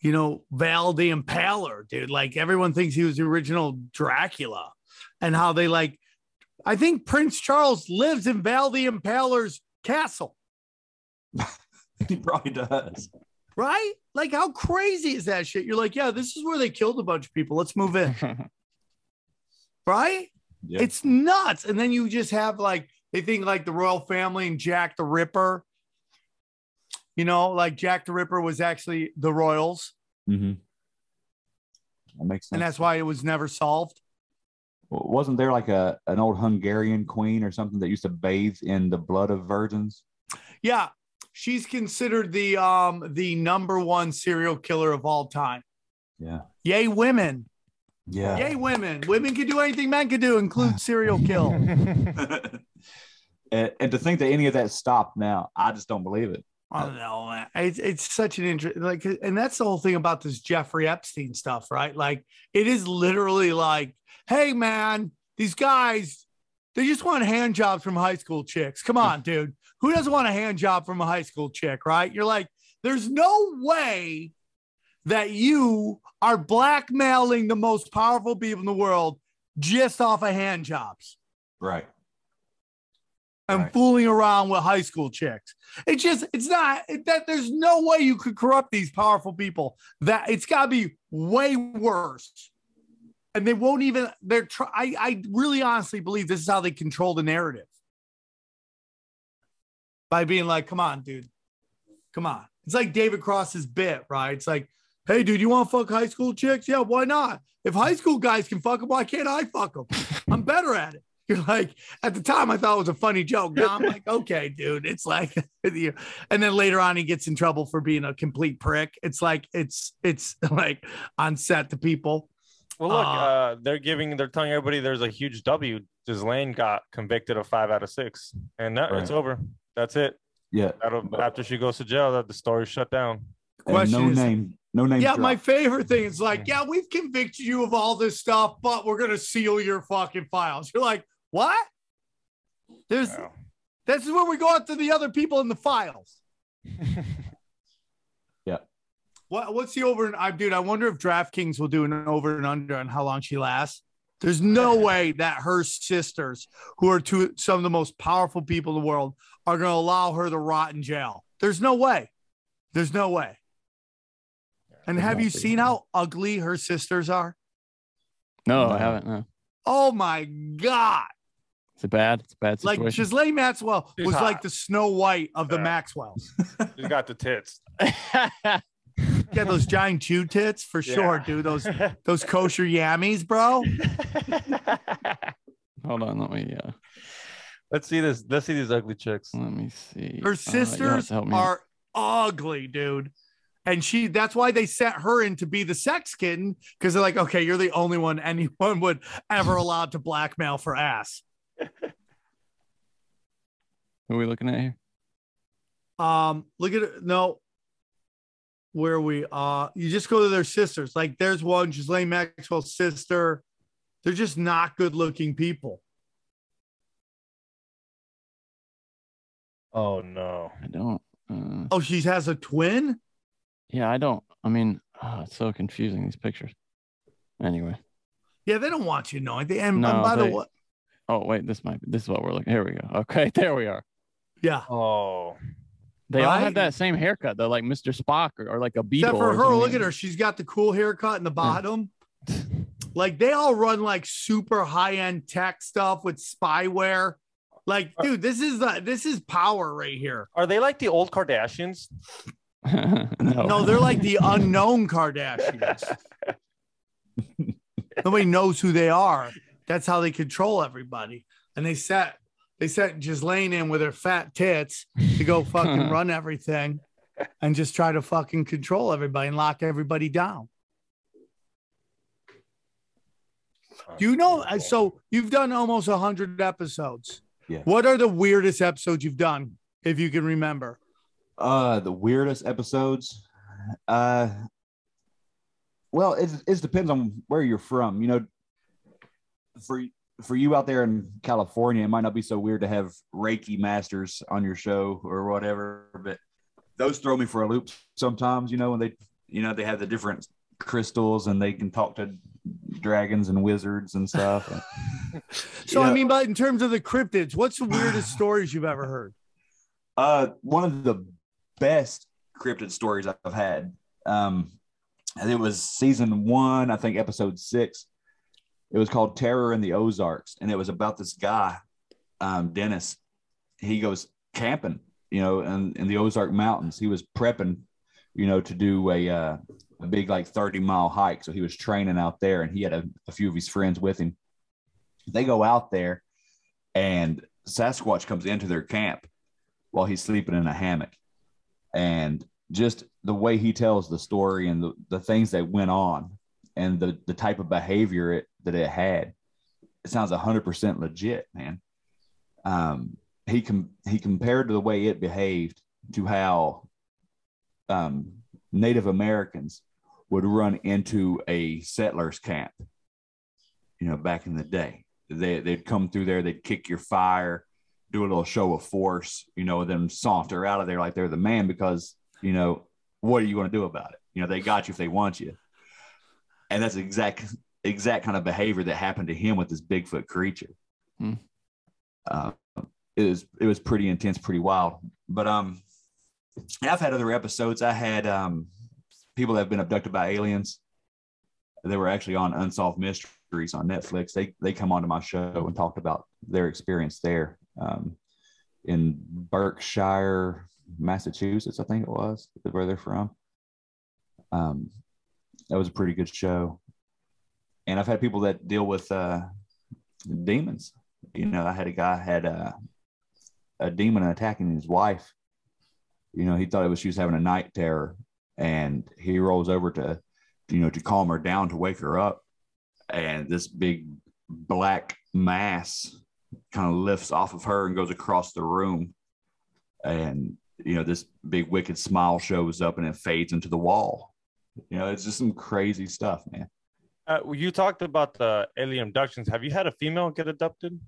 the Impaler, dude. Like, everyone thinks he was the original Dracula, and how they I think Prince Charles lives in Val the Impaler's castle. He probably does. Right? Like, how crazy is that shit? You're like, yeah, this is where they killed a bunch of people. Let's move in. Right? Yeah. It's nuts. And then you just have they think the royal family and Jack the Ripper. Jack the Ripper was actually the royals. Mm-hmm. That makes sense. And that's why it was never solved. Wasn't there an old Hungarian queen or something that used to bathe in the blood of virgins? Yeah, she's considered the #1 serial killer of all time. Yeah. Yay, women. Yeah. Yay, women. Women can do anything men can do, include serial kill. and to think that any of that stopped now, I just don't believe it. I don't know, man. It's such an interest. And that's the whole thing about this Jeffrey Epstein stuff, right? It is literally hey, man, these guys, they just want hand jobs from high school chicks. Come on, dude. Who doesn't want a hand job from a high school chick, right? You're like, there's no way that you are blackmailing the most powerful people in the world just off of hand jobs. Right. And fooling around with high school chicks. There's no way you could corrupt these powerful people. That it's got to be way worse. And they won't even, I really honestly believe this is how they control the narrative. By being like, come on, dude. Come on. It's like David Cross's bit, right? It's like, hey, dude, you want to fuck high school chicks? Yeah, why not? If high school guys can fuck them, why can't I fuck them? I'm better at it. You're like, at the time I thought it was a funny joke. Now I'm like, okay, dude, it's like, and then later on he gets in trouble for being a complete prick. It's like on set to people. Well, look, they're telling everybody there's a huge W. Ghislaine got convicted of 5 out of 6, and that, right. It's over. That's it. Yeah. After she goes to jail, that the story's shut down. Question is, no name. Yeah, drop. My favorite thing is like, yeah, we've convicted you of all this stuff, but we're gonna seal your fucking files. You're like, what? This is where we go out to the other people in the files. Yeah. What's the over and under? Dude, I wonder if DraftKings will do an over and under on how long she lasts. There's no way that her sisters, who are some of the most powerful people in the world, are gonna allow her to rot in jail. There's no way. There's no way. And have you seen how ugly her sisters are? No, I haven't. No. Oh my God. It's a bad situation. Like Ghislaine Maxwell was hot. Like the Snow White of the Maxwells. She got the tits. Yeah, those giant Jew tits for sure, dude. Those kosher yammies, bro. Hold on, let me. Let's see this. Let's see these ugly chicks. Let me see. Her sisters are ugly, dude. And that's why they set her in to be the sex kitten, because they're like, okay, you're the only one anyone would ever allow to blackmail for ass. Who are we looking at here? Look at it. No. Where we you just go to their sisters. Like there's one, Ghislaine Maxwell's sister. They're just not good looking people. Oh no. I don't. Oh, she has a twin? Yeah, I don't. I mean, it's so confusing, these pictures. Anyway. Yeah, they don't want you to know. Oh, wait, this is what we're looking. Here we go. Okay, there we are. Yeah. Oh. They all had that same haircut, though, like Mr. Spock or like a Beatles. Except for her, look at her. She's got the cool haircut in the bottom. Like, they all run like super high-end tech stuff with spyware. Like, dude, this is power right here. Are they like the old Kardashians? No, they're like the unknown Kardashians. Nobody knows who they are. That's how they control everybody. And they set Ghislaine in with her fat tits to go fucking run everything and just try to fucking control everybody and lock everybody down. Do you know? So you've done almost 100 episodes. Yeah. What are the weirdest episodes you've done, if you can remember? The weirdest episodes. Well, it depends on where you're from. You know, for you out there in California, it might not be so weird to have Reiki masters on your show or whatever, but those throw me for a loop sometimes, you know, when they have the different crystals and they can talk to dragons and wizards and stuff. So, you know, I mean, but in terms of the cryptids, what's the weirdest stories you've ever heard? One of the best cryptid stories I've had. It was season 1, I think episode 6. It was called Terror in the Ozarks, and it was about this guy, Dennis. He goes camping, you know, in the Ozark Mountains. He was prepping, you know, to do a big like 30-mile hike. So he was training out there, and he had a few of his friends with him. They go out there, and Sasquatch comes into their camp while he's sleeping in a hammock. And just the way he tells the story and the things that went on and the type of behavior that it had, it sounds 100% legit, man. He compared the way it behaved to how Native Americans would run into a settler's camp, you know, back in the day. They'd come through there, they'd kick your fire, do a little show of force, you know, then saunter out of there like they're the man, because, you know, what are you going to do about it? You know, they got you if they want you. And that's exact kind of behavior that happened to him with this Bigfoot creature. It was pretty intense, pretty wild. But I've had other episodes. I had people that have been abducted by aliens. They were actually on Unsolved Mysteries on Netflix. They come onto my show and talked about their experience there in Berkshire, Massachusetts, I think it was, where they're from. That was a pretty good show. And I've had people that deal with demons, you know, I had a guy had a demon attacking his wife. You know, he thought it was, she was having a night terror, and he rolls over to, you know, to calm her down, to wake her up. And this big black mass kind of lifts off of her and goes across the room. And, you know, this big wicked smile shows up and it fades into the wall. You know, it's just some crazy stuff, man. You talked about the alien abductions. Have you had a female get abducted?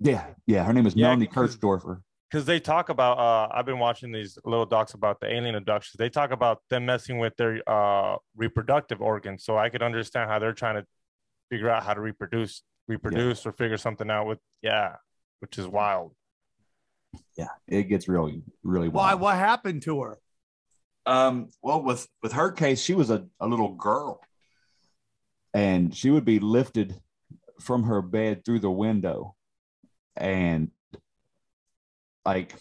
Yeah. Her name is Melanie Kirchdorfer. Because they talk about, I've been watching these little docs about the alien abductions. They talk about them messing with their reproductive organs. So I could understand how they're trying to figure out how to reproduce or figure something out with, which is wild. Yeah, it gets really, really wild. Why? What happened to her? Well, with her case, she was a little girl, and she would be lifted from her bed through the window, and like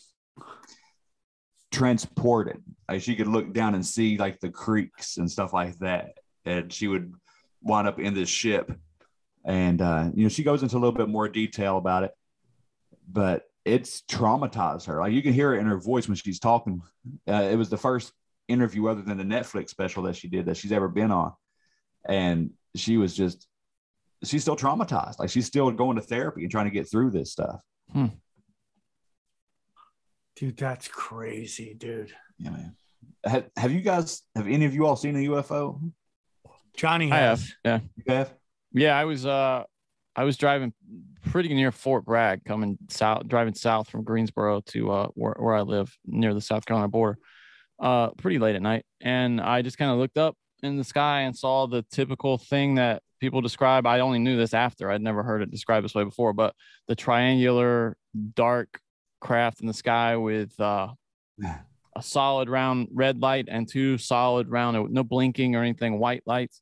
transported. Like she could look down and see like the creeks and stuff like that, and she would wind up in this ship. And you know, she goes into a little bit more detail about it, but it's traumatized her. Like you can hear it in her voice when she's talking. It was the first interview other than the Netflix special that she did that she's ever been on, and she's still traumatized. Like she's still going to therapy and trying to get through this stuff. Dude, that's crazy, dude. Yeah, man. Have any of you all seen a UFO? Johnny has. I have. Yeah. You have? Yeah, I was driving pretty near Fort Bragg, driving south from Greensboro to where I live, near the South Carolina border, pretty late at night. And I just kind of looked up in the sky and saw the typical thing that people describe. I only knew this after. I'd never heard it described this way before, but the triangular dark craft in the sky with a solid round red light and two solid round, no blinking or anything, white lights.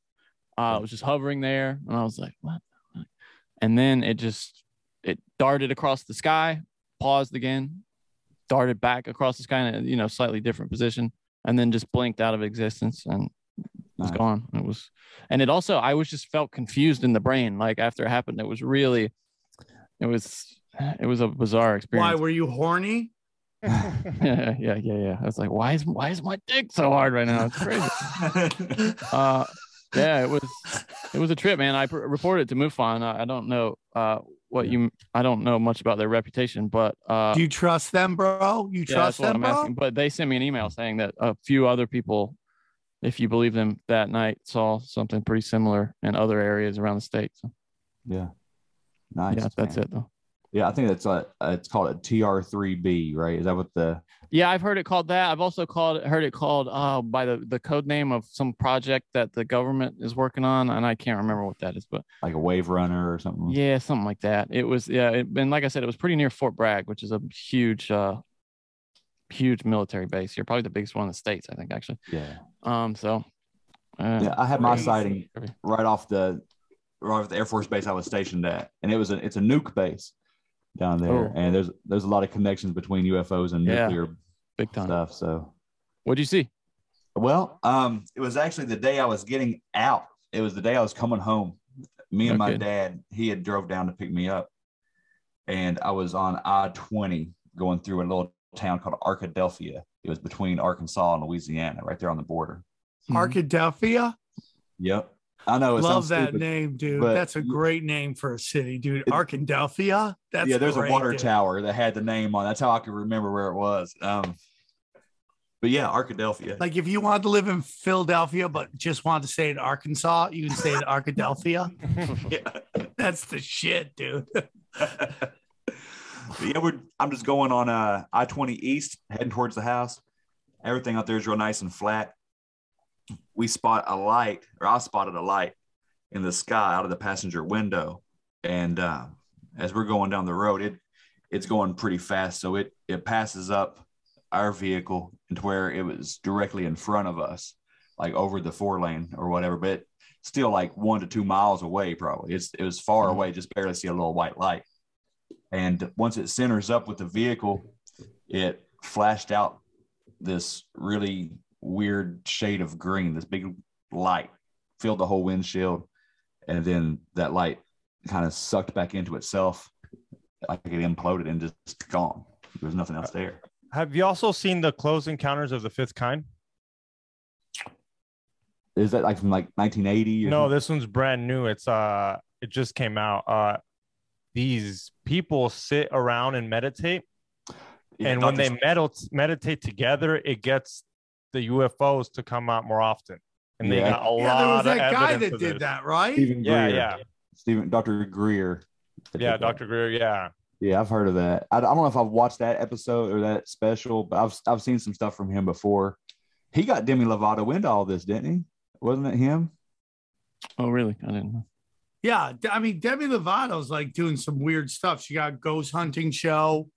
It was just hovering there, and I was like, what? And then it darted across the sky, paused again, darted back across the sky in a, you know, slightly different position, and then just blinked out of existence and was gone. I was just felt confused in the brain. Like after it happened, it was a bizarre experience. Why were you horny? Yeah. I was like, why is my dick so hard right now? It's crazy. Yeah, it was a trip, man. I reported to MUFON. I don't know I don't know much about their reputation, but do you trust them, bro? Trust them, bro? But they sent me an email saying that a few other people, if you believe them, that night saw something pretty similar in other areas around the state. So. Yeah, nice. Yeah, that's it though. Yeah, I think that's it's called a TR3B, right? Is that what the? Yeah, I've heard it called that. I've also heard it called by the code name of some project that the government is working on, and I can't remember what that is, but like a wave runner or something. Yeah, something like that. It was and like I said, it was pretty near Fort Bragg, which is a huge, huge military base here, probably the biggest one in the states, I think, actually. Yeah. I had my sighting right off the Air Force base I was stationed at, and it's a nuke base down there. Oh. And there's a lot of connections between UFOs and nuclear big time stuff. So what'd you see? Well, it was actually the day I was getting out. It was the day I was coming home. Me and my dad, he had drove down to pick me up, and I was on I-20 going through a little town called Arkadelphia. It was between Arkansas and Louisiana, right there on the border. Arkadelphia? Yep. I know. Love that stupid name, dude. That's a great name for a city, dude. Arkadelphia. That's there's great, a water tower that had the name on. That's how I could remember where it was. But yeah, Arkadelphia. Like if you wanted to live in Philadelphia, but just wanted to stay in Arkansas, you can stay in Arkadelphia. Yeah. That's the shit, dude. Yeah, I'm just going on I-20 East, heading towards the house. Everything out there is real nice and flat. I spotted a light in the sky out of the passenger window. And as we're going down the road, it's going pretty fast. So it passes up our vehicle to where it was directly in front of us, like over the 4-lane or whatever, but still like 1 to 2 miles away, probably. It was far away, just barely see a little white light. And once it centers up with the vehicle, it flashed out this really weird shade of green. This big light filled the whole windshield, and then that light kind of sucked back into itself like it imploded and just gone. There was nothing else there. Have you also seen the Close Encounters of the Fifth Kind? Is that like from like 1980? No, something? This one's brand new. It's it just came out. These people sit around and meditate, and when they meditate together, it gets the UFOs to come out more often. And they got a lot of evidence. There was that guy that did that, right? Dr. Greer. Yeah, Dr. Greer. Yeah. Yeah, I've heard of that. I don't know if I've watched that episode or that special, but I've seen some stuff from him before. He got Demi Lovato into all this, didn't he? Wasn't it him? Oh, really? I didn't know. Yeah, I mean, Demi Lovato's like doing some weird stuff. She got a ghost hunting show.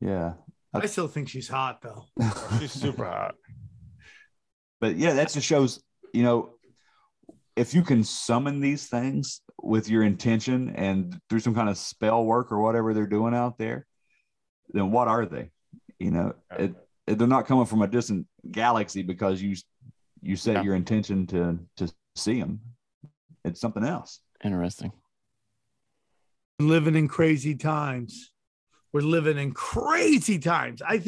Yeah. I still think she's hot, though. She's super hot. But yeah, that just shows, you know, if you can summon these things with your intention and through some kind of spell work or whatever they're doing out there, then what are they? You know, they're not coming from a distant galaxy because you set your intention to see them. It's something else. Interesting. Living in crazy times. We're living in crazy times. I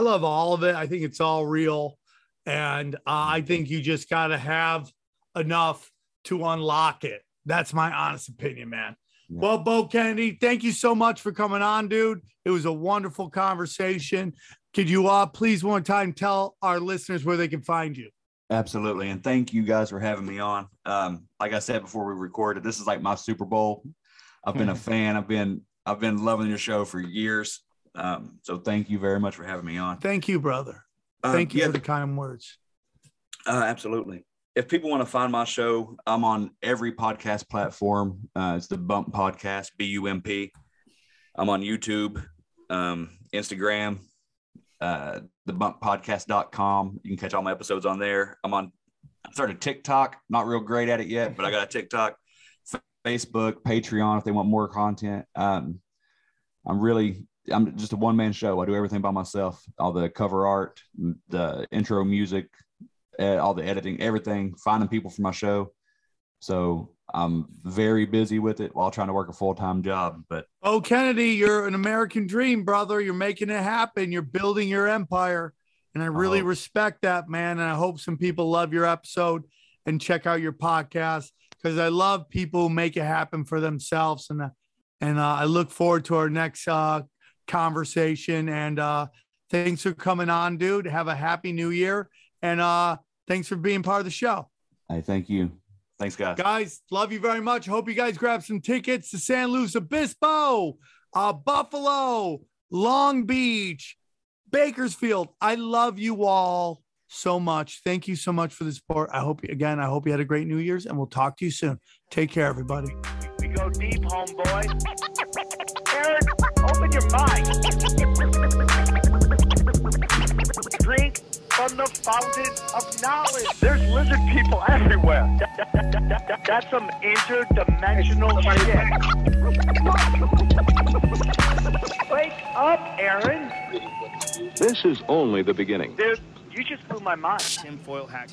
love all of it. I think it's all real. And I think you just got to have enough to unlock it. That's my honest opinion, man. Yeah. Well, Bo Kennedy, thank you so much for coming on, dude. It was a wonderful conversation. Could you please one time tell our listeners where they can find you? Absolutely. And thank you guys for having me on. Like I said before we recorded, this is like my Super Bowl. I've been a fan. I've been loving your show for years. So thank you very much for having me on. Thank you, brother. Thank you for the kind words. Absolutely. If people want to find my show, I'm on every podcast platform. It's the Bump Podcast, BUMP. I'm on YouTube, Instagram, thebumppodcast.com. You can catch all my episodes on there. I started TikTok. Not real great at it yet, but I got a TikTok, Facebook, Patreon if they want more content. I'm just a one-man show. I do everything by myself. All the cover art, the intro music, all the editing, everything, finding people for my show. So I'm very busy with it while trying to work a full-time job. But Bo Kennedy, you're an American dream, brother. You're making it happen. You're building your empire. And I really respect that, man. And I hope some people love your episode and check out your podcast, because I love people who make it happen for themselves. And I look forward to our next conversation, and thanks for coming on, dude. Have a happy new year, and thanks for being part of the show. I thank you. Thanks, guys, love you very much. Hope you guys grab some tickets to San Luis Obispo, Buffalo, Long Beach, Bakersfield. I love you all so much. Thank you so much for the support. I hope you had a great New Year's, and we'll talk to you soon. Take care, everybody. We go deep, homeboy. Eric, open your mind. Drink from the fountain of knowledge. There's lizard people everywhere. That's some interdimensional shit. Wake up, Aaron. This is only the beginning. Dude, you just blew my mind. Tinfoil hack.